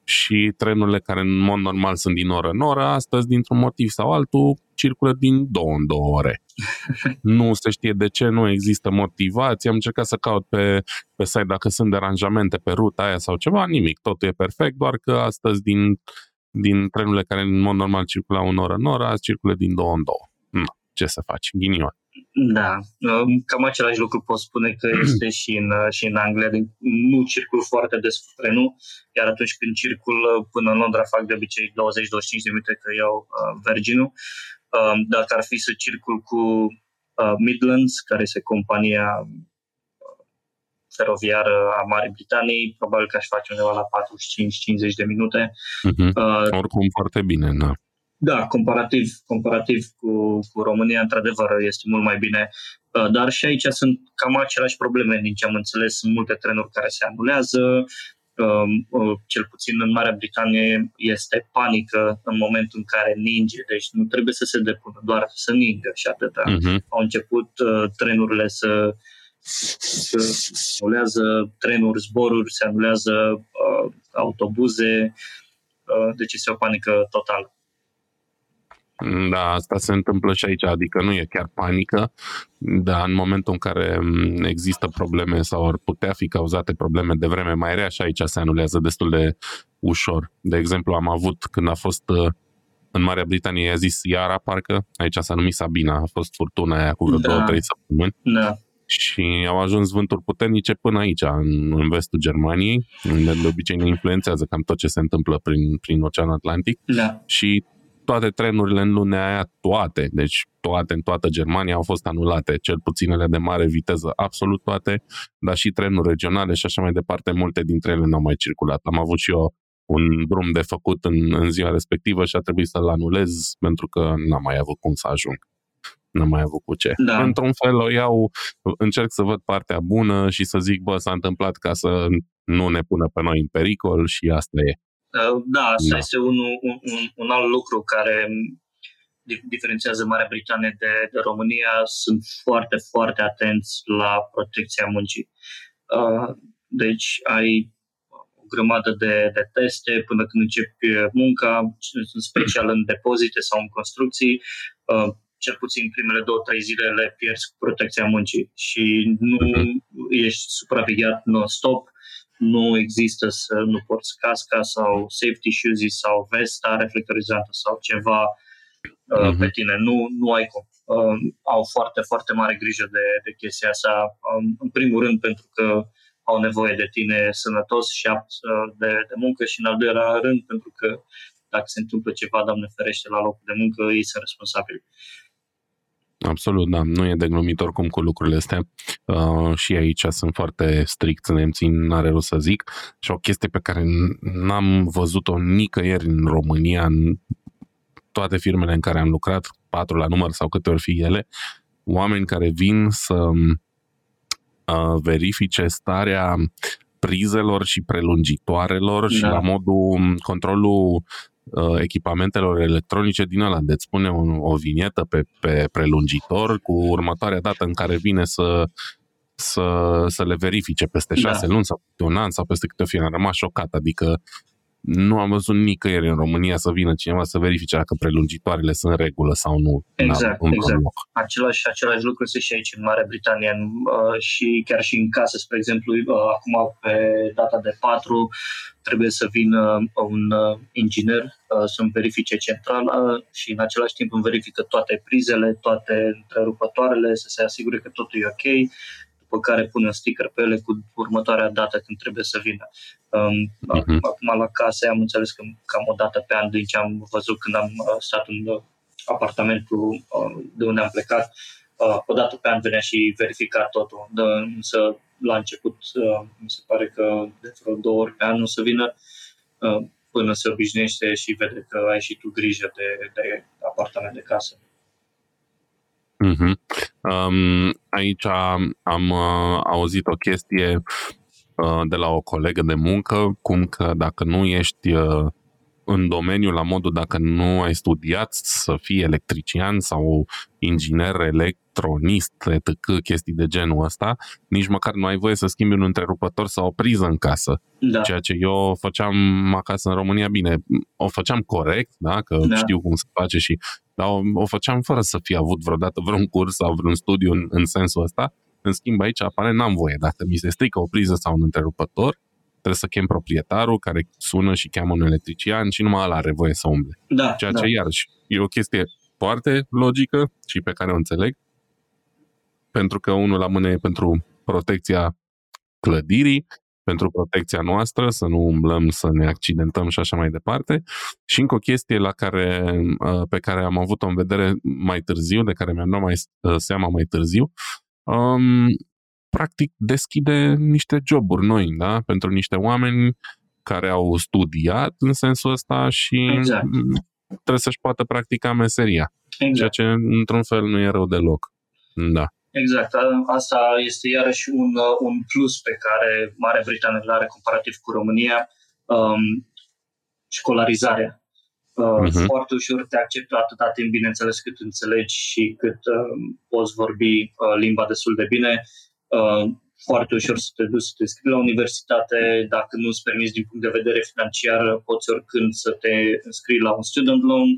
și trenurile care în mod normal sunt din oră în oră, astăzi dintr-un motiv sau altul circulă din două în două ore. Nu se știe de ce, nu există motivație. Am încercat să caut pe, pe site dacă sunt deranjamente pe ruta aia sau ceva, nimic. Totul e perfect, doar că astăzi din, din trenurile care în mod normal circulă în oră în oră, azi circulă din două în două. Na, ce să faci? Ghinion. Da, cam același lucru pot spune că este și în, și în Anglia. Nu circul foarte des cu trenul, iar atunci când circul până în Londra fac de obicei douăzeci-douăzeci și cinci de minute că iau Virginul. Dacă ar fi să circul cu uh, Midlands, care este compania feroviară a Marii Britanii, probabil că aș face undeva la patruzeci și cinci cincizeci de minute. Uh-huh. Uh, Oricum foarte bine, da. Da, comparativ, comparativ cu, cu România, într-adevăr, este mult mai bine, uh, dar și aici sunt cam aceleași probleme, din ce am înțeles, sunt multe trenuri care se anulează, uh, uh, cel puțin în Marea Britanie este panică în momentul în care ninge, deci nu trebuie să se depună, doar să ningă și atâta. Uh-huh. Au început uh, trenurile să... se anulează trenuri, zboruri, se anulează uh, autobuze, uh, deci este o panică totală. Da, asta se întâmplă și aici, adică nu e chiar panică, dar în momentul în care există probleme sau ar putea fi cauzate probleme de vreme mai rea, și aici se anulează destul de ușor. De exemplu, am avut când a fost uh, în Marea Britanie, i-a zis iara, parcă, aici s-a numit Sabina, a fost furtuna aia cu vreo da. două trei săptămâni. Da. Și au ajuns vânturi puternice până aici, în, în vestul Germaniei, unde de obicei ne influențează cam tot ce se întâmplă prin, prin Oceanul Atlantic. Da. Și toate trenurile în lunea aia, toate, deci toate în toată Germania au fost anulate, cel puținele de mare viteză, absolut toate, dar și trenuri regionale și așa mai departe, multe dintre ele n-au mai circulat. Am avut și eu un drum de făcut în, în ziua respectivă și a trebuit să-l anulez pentru că n-am mai avut cum să ajung. N-am mai avut cu ce. Da. Într-un fel o iau, încerc să văd partea bună și să zic, bă, s-a întâmplat ca să nu ne pună pe noi în pericol și asta e. Da, asta da. este un, un, un alt lucru care diferențiază Marea Britanie de, de România. Sunt foarte, foarte atenți la protecția muncii. Deci ai o grămadă de, de teste până când începi munca, în special în depozite sau în construcții. Cel puțin primele două, trei zile le pierzi cu protecția muncii și nu ești supravegheat non-stop, nu există să nu porți casca sau safety shoes sau vesta reflectorizată sau ceva uh, uh-huh. pe tine, nu, nu ai cum. Uh, au foarte, foarte mare grijă de, de chestia asta, um, în primul rând pentru că au nevoie de tine sănătos și apt de, de muncă și în al doilea rând pentru că dacă se întâmplă ceva, Doamne ferește, la locul de muncă, ei sunt responsabili. Absolut, da. Nu e de glumit oricum cu lucrurile astea. Uh, și aici sunt foarte stricți nemții, n-are rost să zic. Și o chestie pe care n-am văzut-o nicăieri în România, în toate firmele în care am lucrat, patru la număr sau câte ori fi ele, oameni care vin să uh, verifice starea prizelor și prelungitoarelor da. și la modul controlul echipamentelor electronice din ăla, de îți pune o, o vinietă pe, pe prelungitor cu următoarea dată în care vine să, să, să le verifice peste șase da. luni sau peste un an sau peste câte o fi. Am rămas șocat, adică nu am văzut nicăieri în România să vină cineva să verifice dacă prelungitoarele sunt în regulă sau nu. Exact, da, exact. Același, același lucru sunt și aici în Marea Britanie uh, și chiar și în casă, spre exemplu, uh, acum pe data de patru trebuie să vină un uh, inginer uh, să-mi verifice centrala și în același timp îmi verifică toate prizele, toate întrerupătoarele, să se asigure că totul e ok, după care pune un sticker pe ele cu următoarea dată când trebuie să vină. Um, uh-huh. Acum la casă am înțeles că cam o dată pe an, din ce am văzut când am uh, stat în uh, apartamentul uh, de unde am plecat, uh, o dată pe an venea și verifica totul. De, însă la început uh, mi se pare că de vreo două ori pe an o să vină uh, până se obișnuiește și vede că ai și tu grijă de, de apartament, de casă. Uh-huh. Um, aici am, am uh, auzit o chestie uh, de la o colegă de muncă, cum că dacă nu ești uh, în domeniu, la modul dacă nu ai studiat să fii electrician sau inginer electronist, et cetera, chestii de genul ăsta, nici măcar nu ai voie să schimbi un întrerupător sau o priză în casă. Da. Ceea ce eu făceam acasă în România, bine, o făceam corect, da? Că da. știu cum se face și... Dar o, o făceam fără să fi avut vreodată vreun curs sau vreun studiu în, în sensul ăsta. În schimb, aici apare n-am voie. Dacă mi se strică o priză sau un întrerupător, trebuie să chem proprietarul care sună și cheamă un electrician și numai ăla are voie să umble. Da, Ceea da. ce, iarăși, e o chestie foarte logică și pe care o înțeleg, pentru că unul la mână e pentru protecția clădirii, pentru protecția noastră, să nu umblăm, să ne accidentăm și așa mai departe. Și încă o chestie la care, pe care am avut-o în vedere mai târziu, de care mi-am dat mai seama mai târziu, um, practic deschide niște joburi noi, da? Pentru niște oameni care au studiat în sensul ăsta și exact. Trebuie să-și poată practica meseria. Exact. Ceea ce într-un fel nu e rău deloc. Da. Exact. Asta este iarăși un, un plus pe care Marea Britanie îl are comparativ cu România, um, școlarizarea. Uh, uh-huh. Foarte ușor te acceptă atâta timp, bineînțeles, cât înțelegi și cât um, poți vorbi uh, limba destul de bine. Uh, foarte ușor să te duci să te înscrii la universitate. Dacă nu îți permiți din punct de vedere financiar, poți oricând să te înscrii la un student loan.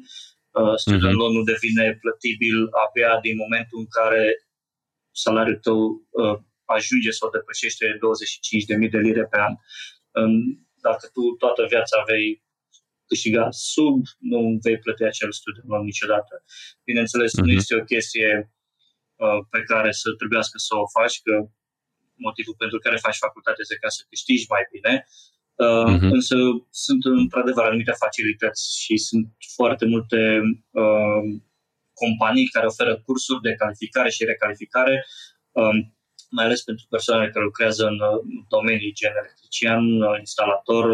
Uh, student uh-huh. loan-ul devine plătibil abia din momentul în care salariul tău uh, ajunge sau depășește douăzeci și cinci de mii de lire pe an. Um, dacă tu toată viața vei câștiga sub, nu vei plăti acel student loan niciodată. Bineînțeles, uh-huh. nu este o chestie uh, pe care să trebuiască să o faci, că motivul pentru care faci facultate este ca să câștigi mai bine, uh, uh-huh. însă sunt într-adevăr anumite facilități și sunt foarte multe uh, companii care oferă cursuri de calificare și recalificare, um, mai ales pentru persoanele care lucrează în domenii gen electrician, instalator,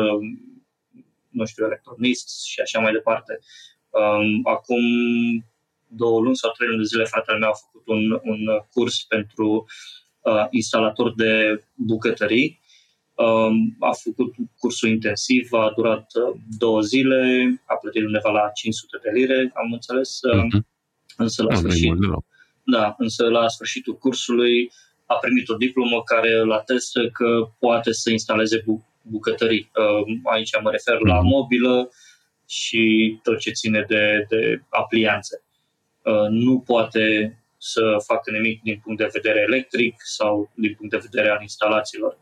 nu știu, electronist și așa mai departe. Um, acum două luni sau trei luni de zile, fratele meu a făcut un, un curs pentru uh, instalator de bucătării. Um, a făcut cursul intensiv, a durat uh, două zile, a plătit undeva la cinci sute de lire, am înțeles. Uh-huh. Însă la, sfârșit, da, însă la sfârșitul cursului a primit o diplomă care îl atestă că poate să instaleze bu- bucătării. Aici mă refer la mobilă și tot ce ține de, de aplianțe. Nu poate să facă nimic din punct de vedere electric sau din punct de vedere al instalațiilor.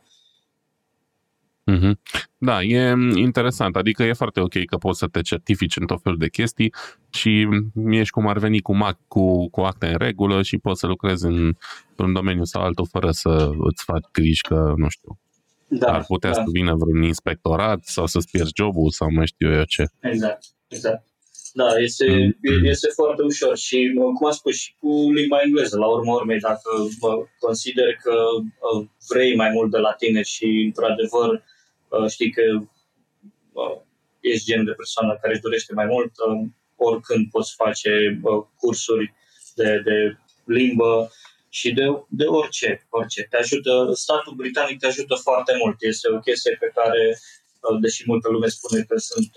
Da, e interesant, adică e foarte ok că poți să te certifici în tot felul de chestii și ești cum ar veni cu, mac, cu, cu acte în regulă și poți să lucrezi în un domeniu sau altul fără să îți faci griji că, nu știu, da, ar putea da. să vină vreun inspectorat sau să-ți pierzi jobul sau mai știu eu ce. Exact, exact. Da, este, mm-hmm. este foarte ușor și, cum am spus, și cu limba engleză, la urmă urmei, dacă consideri că vrei mai mult de la tine și, într-adevăr, știi că ești genul de persoană care își dorește mai mult, oricând poți face cursuri de, de limbă și de, de orice, orice. Te ajută, statul britanic te ajută foarte mult. Este o chestie pe care, deși multă lume spune că sunt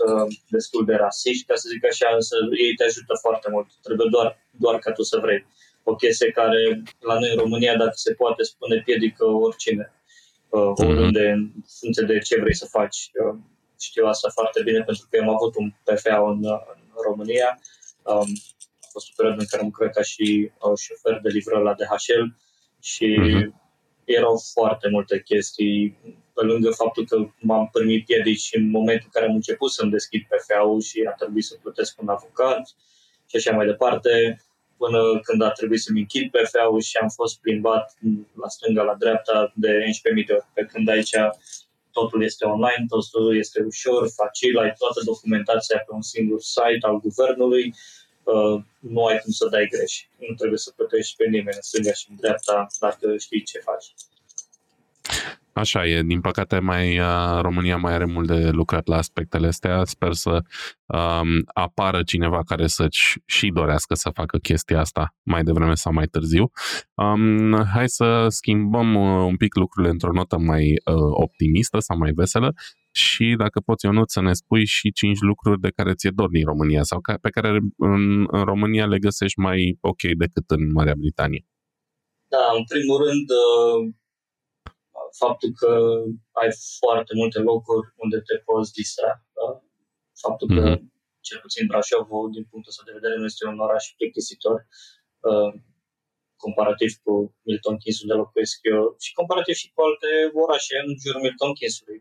destul de rasiști, ca să zic așa, însă ei te ajută foarte mult. Trebuie doar, doar ca tu să vrei. O chestie care la noi în România, dacă se poate spune, piedică oricine. Oriunde, în funcție de ce vrei să faci. Eu știu asta foarte bine pentru că am avut un P F A în, în România. Um, a fost o perioadă în care am lucrat ca și uh, șofer de livră la D H L și uh-huh. erau foarte multe chestii. Pe lângă faptul că m-am primit piedici în momentul în care am început să-mi deschid P F A-ul și a trebuit să plătesc un avocat și așa mai departe, până când a trebuit să-mi închid P F A-ul și am fost plimbat la stânga, la dreapta, de unsprezece mii de ori. Pe când aici totul este online, totul este ușor, facil, ai toată documentația pe un singur site al guvernului, uh, nu ai cum să dai greș. Nu trebuie să plătești pe nimeni în stânga și în dreapta dacă știi ce faci. Așa e, din păcate mai România mai are mult de lucrat la aspectele astea, sper să um, apară cineva care să-și și dorească să facă chestia asta mai devreme sau mai târziu. Um, hai să schimbăm un pic lucrurile într-o notă mai uh, optimistă sau mai veselă și dacă poți, Ionuț, să ne spui și cinci lucruri de care ți-e dor din România sau ca, pe care în, în România le găsești mai ok decât în Marea Britanie. Da, în primul rând... Uh... faptul că ai foarte multe locuri unde te poți distra. Da? Faptul că, mm-hmm. cel puțin Brașovul, din punctul ăsta de vedere, nu este un oraș plictisitor, uh, comparativ cu Milton Keynes, unde locuiesc eu, și comparativ și cu alte orașe în jurul Milton Keynes-ului.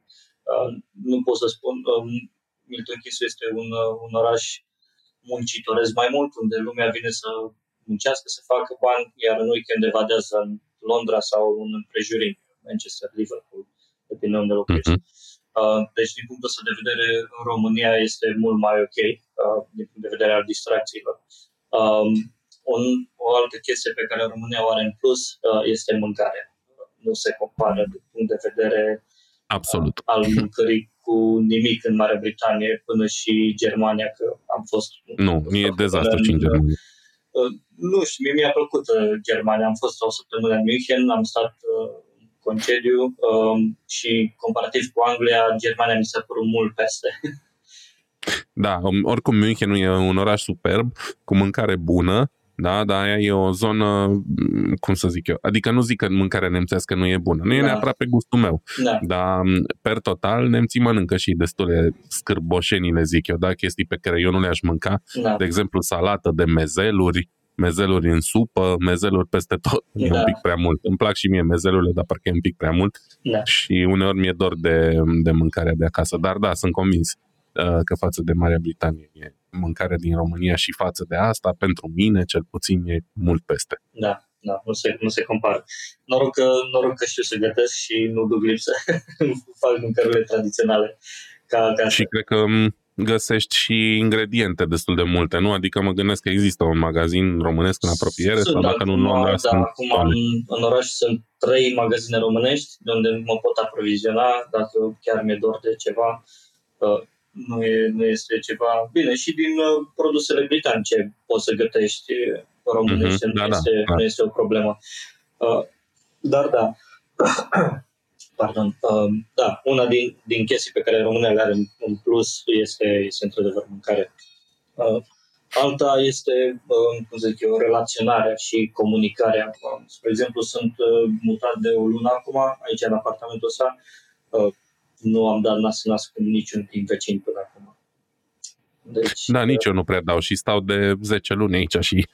Uh, nu pot să spun, uh, Milton Keynes este un, uh, un oraș muncitoresc mai mult, unde lumea vine să muncească, să facă bani, iar în weekend evadează în Londra sau în împrejurim. Manchester, Liverpool, pe tine unde locuiești. Uh, deci, din punctul ăsta de vedere, în România este mult mai ok, uh, din punct de vedere al distracțiilor. Uh, un, o altă chestie pe care România o are în plus uh, este mâncarea. Nu se compară din punct de vedere Absolut. Uh, al mâncării cu nimic în Marea Britanie, până și Germania, că am fost... Nu, nu e dezastru în Germania. Nu știu, mie mi-a plăcut uh, Germania. Am fost o săptămână în München, am stat uh, în concediu uh, și comparativ cu Anglia, Germania mi s-a părut mult peste. Da, oricum Münchenul e un oraș superb, cu mâncare bună, da, dar aia e o zonă, cum să zic eu, adică nu zic că mâncarea nemțească nu e bună, nu e da. neapărat pe gustul meu, da. dar per total nemții mănâncă și destule scârboșenii, le zic eu, da, chestii pe care eu nu le-aș mânca, da. de exemplu salată de mezeluri, mezeluri în supă, mezeluri peste tot, da. e un pic prea mult. Îmi plac și mie mezelurile, dar parcă e un pic prea mult da. și uneori mi-e dor de, de mâncarea de acasă, dar da, sunt convins că față de Marea Britanie e mâncare din România și față de asta, pentru mine, cel puțin, e mult peste. Da, da, nu se, nu se compară. Noroc că, noroc că știu să gătesc și nu duc lipsă. Fac mâncările tradiționale ca acasă. Și cred că găsești și ingrediente destul de multe, nu? Adică mă gândesc că există un magazin românesc în apropiere sunt, sau dacă acum, nu în Londra. Da, acum în, în oraș sunt trei magazine românești de unde mă pot aproviziona dacă chiar mi-e dor de ceva. Nu, e, nu este ceva... Bine, și din uh, produsele britanice poți să gătești românește, mm-hmm, da, nu, da, este, da. nu este o problemă. Uh, dar da, pardon, uh, da, una din, din chestii pe care România le are în plus este, este într-adevăr mâncare. Uh, alta este, uh, cum zic eu, relaționarea și comunicarea. Uh, spre exemplu, sunt uh, mutat de o lună acum, aici în apartamentul ăsta, uh, nu am dat nas în nas cu niciun din vecini până acum. Deci, da, nici eu nu prea dau și stau de zece luni aici și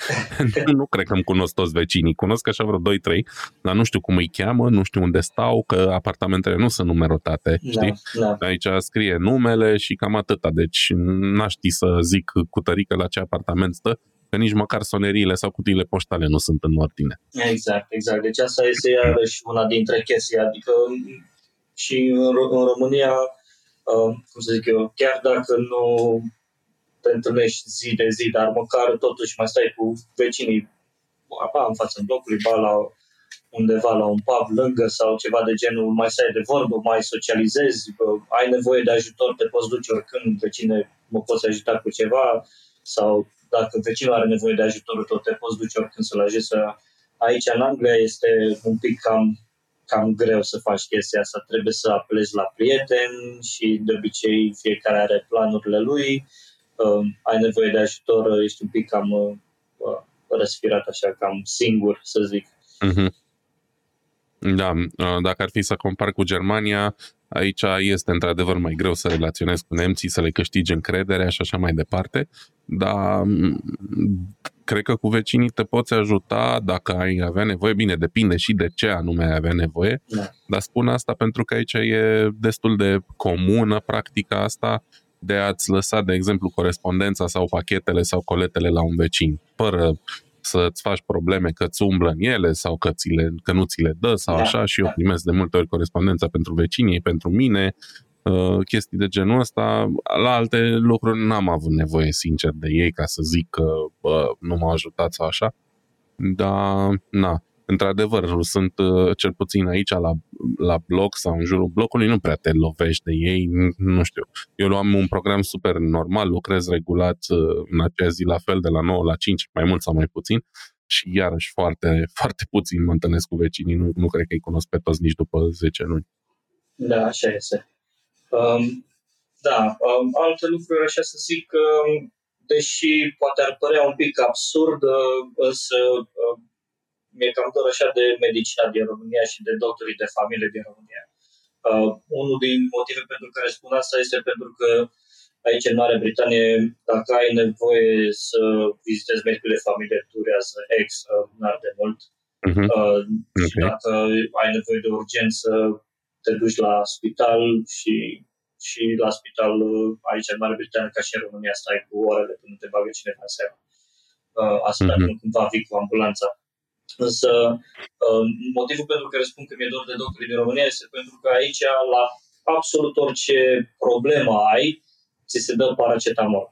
nu cred că îmi cunosc toți vecinii. Cunosc așa vreo doi trei, dar nu știu cum îi cheamă, nu știu unde stau, că apartamentele nu sunt numerotate. Știi? Da, da. Aici scrie numele și cam atâta. Deci n-aș ști să zic cu tărică la ce apartament stă, că nici măcar soneriile sau cutiile poștale nu sunt în ordine. Exact, exact. Deci asta este iarăși una dintre chestii. Adică... Și în, Ro- în România, uh, cum să zic eu, chiar dacă nu te întâlnești zi de zi, dar măcar totuși mai stai cu vecinii, ba în fața blocului, ba la undeva la un pub lângă sau ceva de genul, mai stai de vorbă, mai socializezi, bă, ai nevoie de ajutor, te poți duce oricând, vecine, mă poți ajuta cu ceva, sau dacă vecinul are nevoie de ajutorul tău, te poți duce oricând să-l ajuți. Aici, în Anglia, este un pic cam... cam greu să faci chestia asta, trebuie să apelezi la prieteni și de obicei fiecare are planurile lui, uh, ai nevoie de ajutor, ești un pic cam uh, răsfirat așa, cam singur, să zic. Mm-hmm. Da, dacă ar fi să compar cu Germania, aici este într-adevăr mai greu să relaționezi cu nemții, să le câștigi încrederea și așa mai departe, dar... Cred că cu vecinii te poți ajuta dacă ai avea nevoie. Bine, depinde și de ce anume ai avea nevoie, da. dar spun asta pentru că aici e destul de comună practica asta de a-ți lăsa, de exemplu, corespondența sau pachetele sau coletele la un vecin, fără să-ți faci probleme că ți umblă în ele sau că, ți le, că nu ți le dă sau da. așa și eu primesc de multe ori corespondența pentru vecinii, pentru mine, chestii de genul ăsta. La alte lucruri n-am avut nevoie sincer de ei ca să zic că bă, nu m-au ajutat sau așa, dar na, într-adevăr sunt cel puțin aici la, la bloc sau în jurul blocului nu prea te lovești de ei, nu știu, eu am un program super normal, lucrez regulat în acea zi la fel de la nouă la cinci, mai mult sau mai puțin și iarăși foarte, foarte puțin mă întâlnesc cu vecinii, nu, nu cred că îi cunosc pe toți nici după zece luni. Da, așa este. Um, da, um, alte lucruri așa să zic, um, deși poate ar părea un pic absurd, uh, însă uh, mi-e cam dor așa de medicina din România și de doctorii de familie din România. Uh, unul din motive pentru care spun asta este pentru că aici în Marea Britanie, dacă ai nevoie să vizitezi medicul de familie, durează ex, uh, n-ar de mult. Uh-huh. Uh, okay. Și dacă ai nevoie de urgență, te duci la spital și, și la spital aici în Marea Britanie, ca și în România, stai cu orele până te bagă cineva în seama. Uh, asta mm-hmm. nu cumva vii cu ambulanța. Însă motivul pentru care spun că mi-e dor de doctorii din România este pentru că aici la absolut orice problemă ai, ți se dă paracetamol.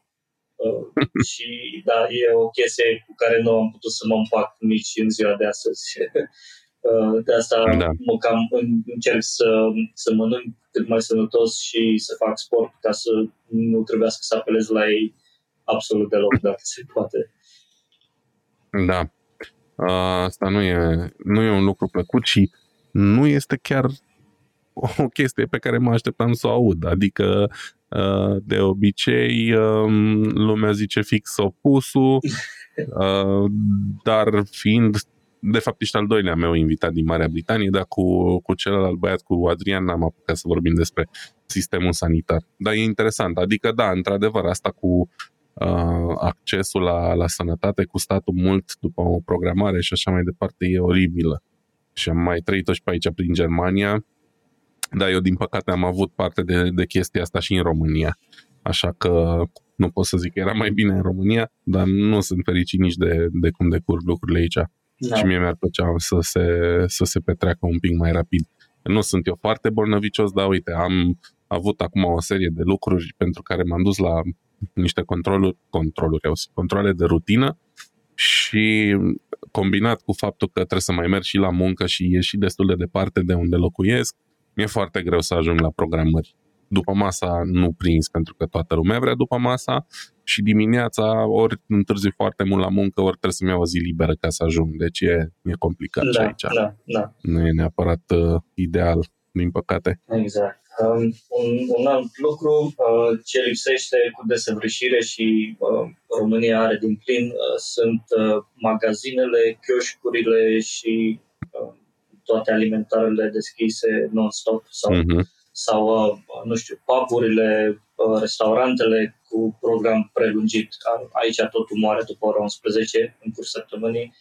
Și da, e o chestie cu care nu am putut să mă împac nici în ziua de astăzi. De asta da. mă cam încerc să, să mănânc cât mai sănătos și să fac sport ca să nu trebuiască să apelez la ei absolut deloc, dacă se poate. Da. Asta nu e, nu e un lucru plăcut și nu este chiar o chestie pe care mă așteptam să o aud. Adică, de obicei, lumea zice fix opusul, dar fiind, de fapt, ești al doilea meu invitat din Marea Britanie, dar cu, cu celălalt băiat, cu Adrian, n-am apucat să vorbim despre sistemul sanitar. Dar e interesant. Adică, da, într-adevăr, asta cu Uh, accesul la, la sănătate cu statul mult după o programare și așa mai departe e oribilă. Și am mai trăit-o și pe aici prin Germania, dar eu din păcate am avut parte de, de chestia asta și în România. Așa că nu pot să zic că era mai bine în România, dar nu sunt fericit nici de, de cum decurg lucrurile aici. Da. Și mie mi-ar plăcea să se, să se petreacă un pic mai rapid. Nu sunt eu foarte bolnăvicios, dar uite, am avut acum o serie de lucruri pentru care m-am dus la niște controluri, controluri, controle de rutină și combinat cu faptul că trebuie să mai merg și la muncă și e și destul de departe de unde locuiesc, mi-e foarte greu să ajung la programări. După masa nu prins, pentru că toată lumea vrea după masa și dimineața ori întârzi foarte mult la muncă, ori trebuie să-mi iau o zi liberă ca să ajung. Deci e, e complicat da, și aici. Da, da. Nu e neapărat uh, ideal, din păcate. Exact. Um, un, un alt lucru uh, ce lipsește cu desăvârșire și uh, România are din plin uh, sunt uh, magazinele, chioșcurile și uh, toate alimentarele deschise non-stop sau, uh-huh. sau uh, nu știu, puburile, uh, restaurantele cu program prelungit. Aici totul moare după ora unsprezece în cursul săptămânii,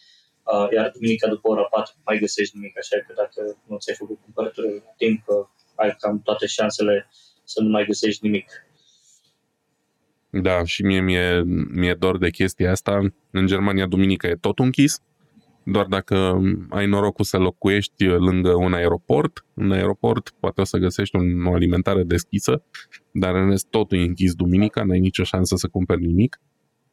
uh, iar duminica după ora patru nu mai găsești nimic, așa că dacă nu ți-ai făcut cumpărăturile în timp, uh, ai cam toate șansele să nu mai găsești nimic. Da, și mie mi-e, mi-e dor de chestia asta. În Germania, duminica e tot închis, doar dacă ai norocul să locuiești lângă un aeroport. În aeroport poate o să găsești un, o alimentară deschisă, dar în rest totul e închis duminica, n-ai nicio șansă să cumperi nimic.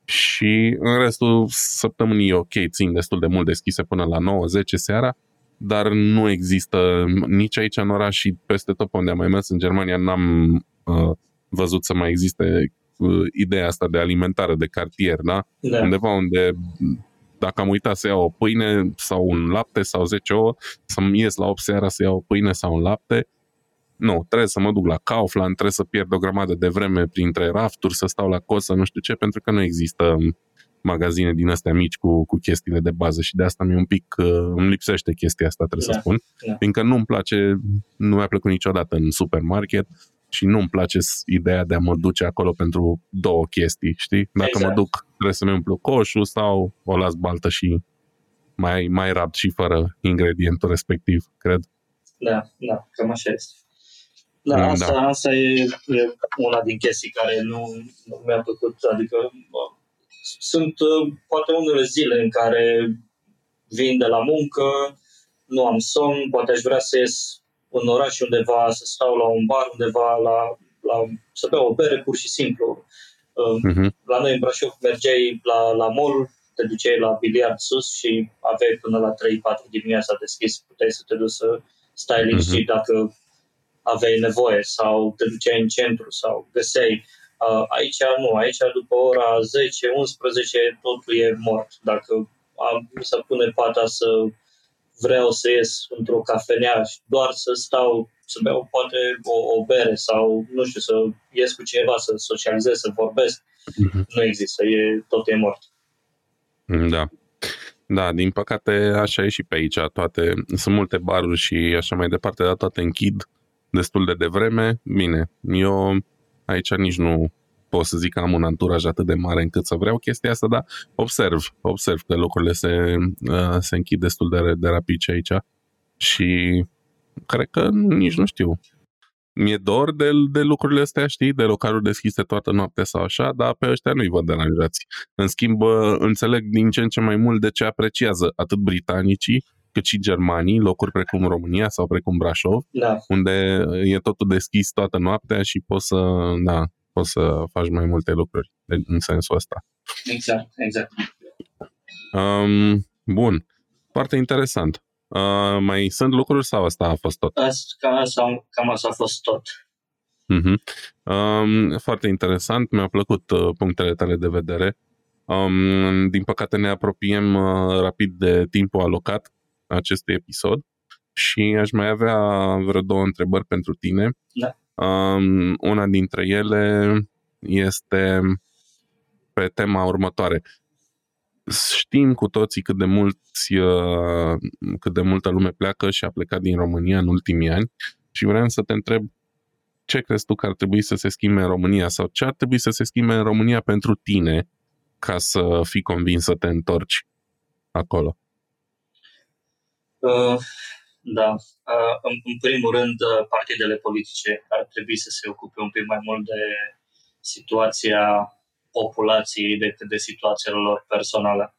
Și în restul săptămânii e ok, țin destul de mult deschise până la nouă zece seara, dar nu există nici aici în oraș și peste tot pe unde am mai mers în Germania n-am uh, văzut să mai existe uh, ideea asta de alimentară, de cartier, da? Da. Undeva unde dacă am uitat să iau o pâine sau un lapte sau zece ouă, să-mi ies la opt seara să iau o pâine sau un lapte, nu, trebuie să mă duc la Kaufland, trebuie să pierd o grămadă de vreme printre rafturi, să stau la cost, să nu știu ce, pentru că nu există magazine din astea mici cu, cu chestiile de bază și de asta mi-e un pic, uh, îmi lipsește chestia asta, trebuie da, să spun, da. Fiindcă nu-mi place, nu mi-a plăcut niciodată în supermarket și nu-mi place ideea de a mă duce acolo pentru două chestii, știi? Dacă exact. Mă duc, trebuie să-mi umplu coșul sau o las baltă și mai, mai rapt și fără ingredientul respectiv, cred. Da, da, cam așa este. Da, da, asta, da. Asta e, e una din chestii care nu, nu mi-a plăcut, adică sunt poate unele zile în care vin de la muncă, nu am somn, poate aș vrea să ies în oraș undeva, să stau la un bar undeva, la, la, să beau o bere pur și simplu. Uh-huh. La noi în Brașov mergeai la, la mall, te duceai la biliard sus și aveai până la trei patru dimineața deschis, puteai să te duci să stai liniștit uh-huh. dacă aveai nevoie sau te duceai în centru sau găseai. Aici nu, aici după ora zece unsprezece totul e mort. Dacă am să pune pata să vreau să ies într-o cafenea și doar să stau, să beau poate o, o bere sau nu știu, să ies cu cineva, să socializez, să vorbesc, mm-hmm. nu există, e, tot e mort. Da. Da, din păcate așa e și pe aici. Toate, sunt multe baruri și așa mai departe, dar toate închid destul de devreme. Bine, eu aici nici nu pot să zic că am un anturaj atât de mare încât să vreau chestia asta, dar observ, observ că lucrurile se, se închid destul de, de rapid aici și cred că nici nu știu. mi-e dor de, de lucrurile astea, știi, de localuri deschise toată noaptea sau așa, dar pe ăștia nu-i văd deranjați. În schimb, înțeleg din ce în ce mai mult de ce apreciază atât britanicii, cât și germanii, locuri precum România sau precum Brașov, da, unde e totul deschis toată noaptea și poți să, da, poți să faci mai multe lucruri în sensul ăsta. Exact, exact. Um, bun, foarte interesant. Uh, mai sunt lucruri sau asta a fost tot? Cam asta, cam asta a fost tot. Uh-huh. Um, foarte interesant, mi-a plăcut uh, punctele tale de vedere. Um, din păcate ne apropiem uh, rapid de timpul alocat acestui episod și aș mai avea vreo două întrebări pentru tine. Da. Um, una dintre ele este pe tema următoare. Știm cu toții cât de mulți, cât de multă lume pleacă și a plecat din România în ultimii ani și vreau să te întreb ce crezi tu că ar trebui să se schimbe în România sau ce ar trebui să se schimbe în România pentru tine ca să fii convins să te întorci acolo? Uh, da. Uh, în, în primul rând, partidele politice ar trebui să se ocupe un pic mai mult de situația populației decât de situațiile lor personale.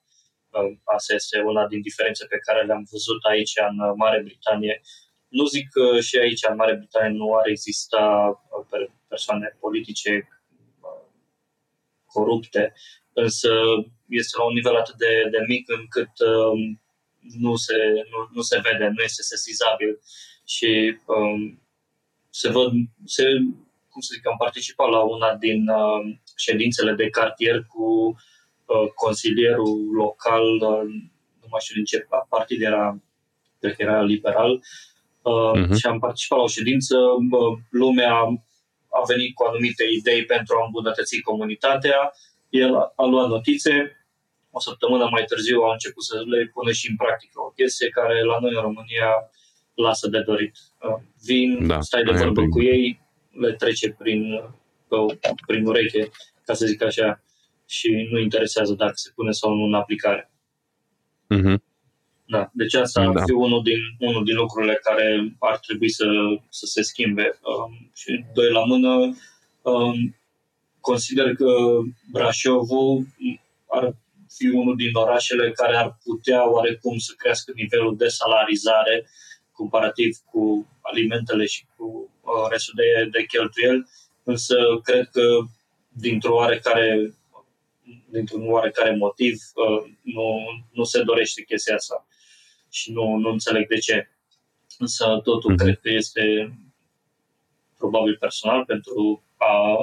Asta este una din diferențe pe care le-am văzut aici în Marea Britanie. Nu zic că și aici în Marea Britanie nu ar exista persoane politice corupte, însă este la un nivel atât de, de mic încât nu se, nu, nu se vede, nu este sesizabil și um, se văd... Se, cum să zic, am participat la una din uh, ședințele de cartier cu uh, consilierul local, uh, nu mai știu din ce partid era, cred că era liberal, uh, uh-huh. și am participat la o ședință, uh, lumea a venit cu anumite idei pentru a îmbunătăți comunitatea, el a, a luat notițe, o săptămână mai târziu a început să le pune și în practică, o chestie care la noi în România lasă de dorit. Uh, vin, da, stai de vorbă cu ei, le trece prin, prin ureche, ca să zic așa, și nu interesează dacă se pune sau nu în aplicare. Mm-hmm. Da, deci asta da. ar fi unul din, unul din lucrurile care ar trebui să, să se schimbe. Um, și doi la mână, um, consider că Brașovul ar fi unul din orașele care ar putea oarecum să crească nivelul de salarizare comparativ cu alimentele și cu uh, restul de, de cheltuieli, însă cred că dintr-o oarecare, dintr-un oarecare motiv uh, nu, nu se dorește chestia asta și nu, nu înțeleg de ce. Însă totul mm-hmm. cred că este probabil personal, pentru a,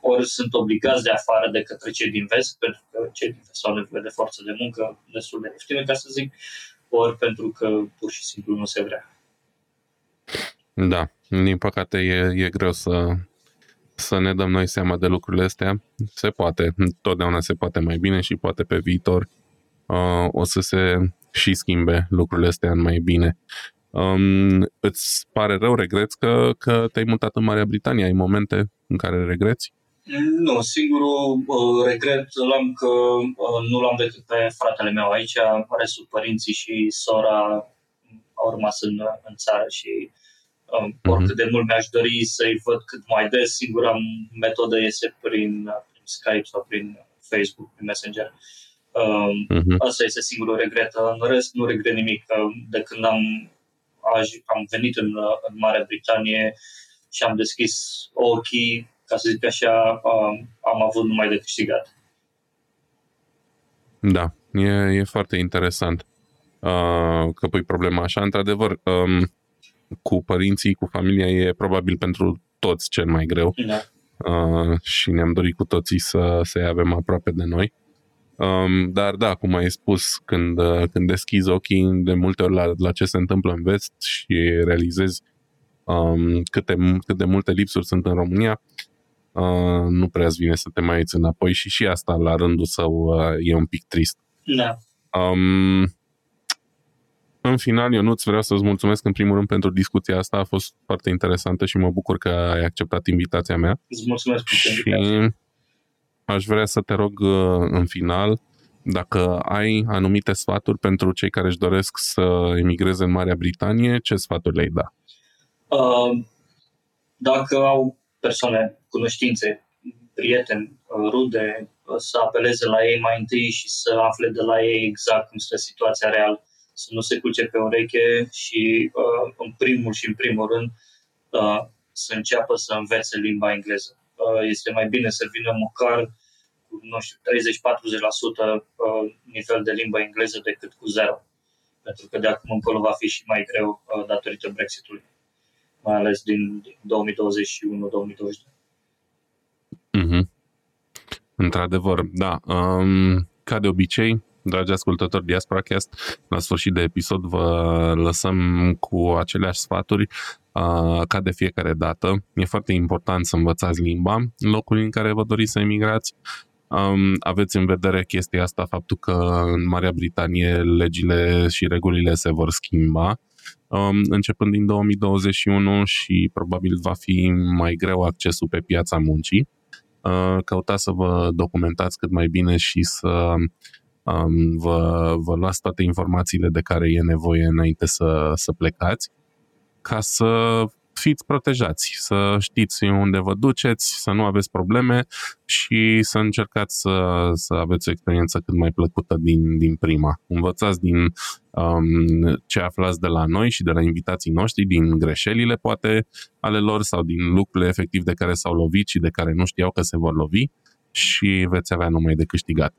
ori sunt obligați de afară de către cei din vest, pentru că cei din vest au nevoie de forță de muncă destul de ieftină, ca să zic, ori pentru că pur și simplu nu se vrea. Da, din păcate e, e greu să, să ne dăm noi seama de lucrurile astea. Se poate, totdeauna se poate mai bine și poate pe viitor uh, o să se și schimbe lucrurile astea în mai bine. Um, îți pare rău, regreți că, că te-ai mutat în Marea Britanie? Ai momente în care regreți? Nu, singurul uh, regret l-am că uh, nu l-am decât pe fratele meu aici, restul părinții și sora au rămas în, în țară și uh, mm-hmm. oricât de mult mi-aș dori să-i văd cât mai des, singura metodă este prin, prin Skype sau prin Facebook, prin Messenger. Uh, mm-hmm. Asta este singurul regret. În rest nu regret nimic. De când am, am venit în, în Marea Britanie și am deschis ochii, ca să zic așa, am avut numai de câștigat. Da, e, e foarte interesant uh, că pui problema așa. Într-adevăr, um, cu părinții, cu familia e probabil pentru toți cel mai greu. Da. Uh, și ne-am dorit cu toții să, să-i avem aproape de noi. Um, dar da, cum ai spus, când, când deschizi ochii de multe ori la, la ce se întâmplă în vest și realizezi um, câte, cât de multe lipsuri sunt în România, Uh, nu prea îți vine să te mai uiți înapoi și și asta la rândul său uh, e un pic trist. Da. Um, în final, Ionuț, vreau să-ți mulțumesc în primul rând pentru discuția asta, a fost foarte interesantă și mă bucur că ai acceptat invitația mea. Îți mulțumesc pentru invitație. Aș vrea să te rog uh, în final dacă ai anumite sfaturi pentru cei care își doresc să emigreze în Marea Britanie, ce sfaturi le-ai da? Uh... dacă au persoane, cunoștințe, prieteni, rude, să apeleze la ei mai întâi și să afle de la ei exact cum stă situația reală, să nu se culce pe ureche și în primul și în primul rând să înceapă să învețe limba engleză. Este mai bine să vină măcar cu, nu știu, treizeci-patruzeci la sută nivel de limba engleză decât cu zero. Pentru că de acum încolo va fi și mai greu datorită Brexitului, mai ales din două mii douăzeci și unu două mii douăzeci și doi. Mm-hmm. Într-adevăr, da. Um, ca de obicei, dragi ascultători DiasporaCast, la sfârșit de episod vă lăsăm cu aceleași sfaturi uh, ca de fiecare dată. E foarte important să învățați limba în locul în care vă doriți să emigrați. Um, aveți în vedere chestia asta, faptul că în Marea Britanie legile și regulile se vor schimba um, începând din două mii douăzeci și unu și probabil va fi mai greu accesul pe piața muncii. Uh, căutați să vă documentați cât mai bine și să um, vă, vă luați toate informațiile de care e nevoie înainte să, să plecați, ca să fiți protejați, să știți unde vă duceți, să nu aveți probleme și să încercați să, să aveți o experiență cât mai plăcută din, din prima. Învățați din um, ce aflați de la noi și de la invitații noștri, din greșelile poate ale lor sau din lucrurile efectiv de care s-au lovit și de care nu știau că se vor lovi, și veți avea numai de câștigat.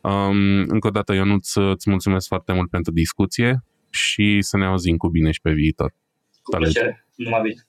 Um, încă o dată, Ionuț, îți mulțumesc foarte mult pentru discuție și să ne auzim cu bine și pe viitor. Cu plăcere, numai bine.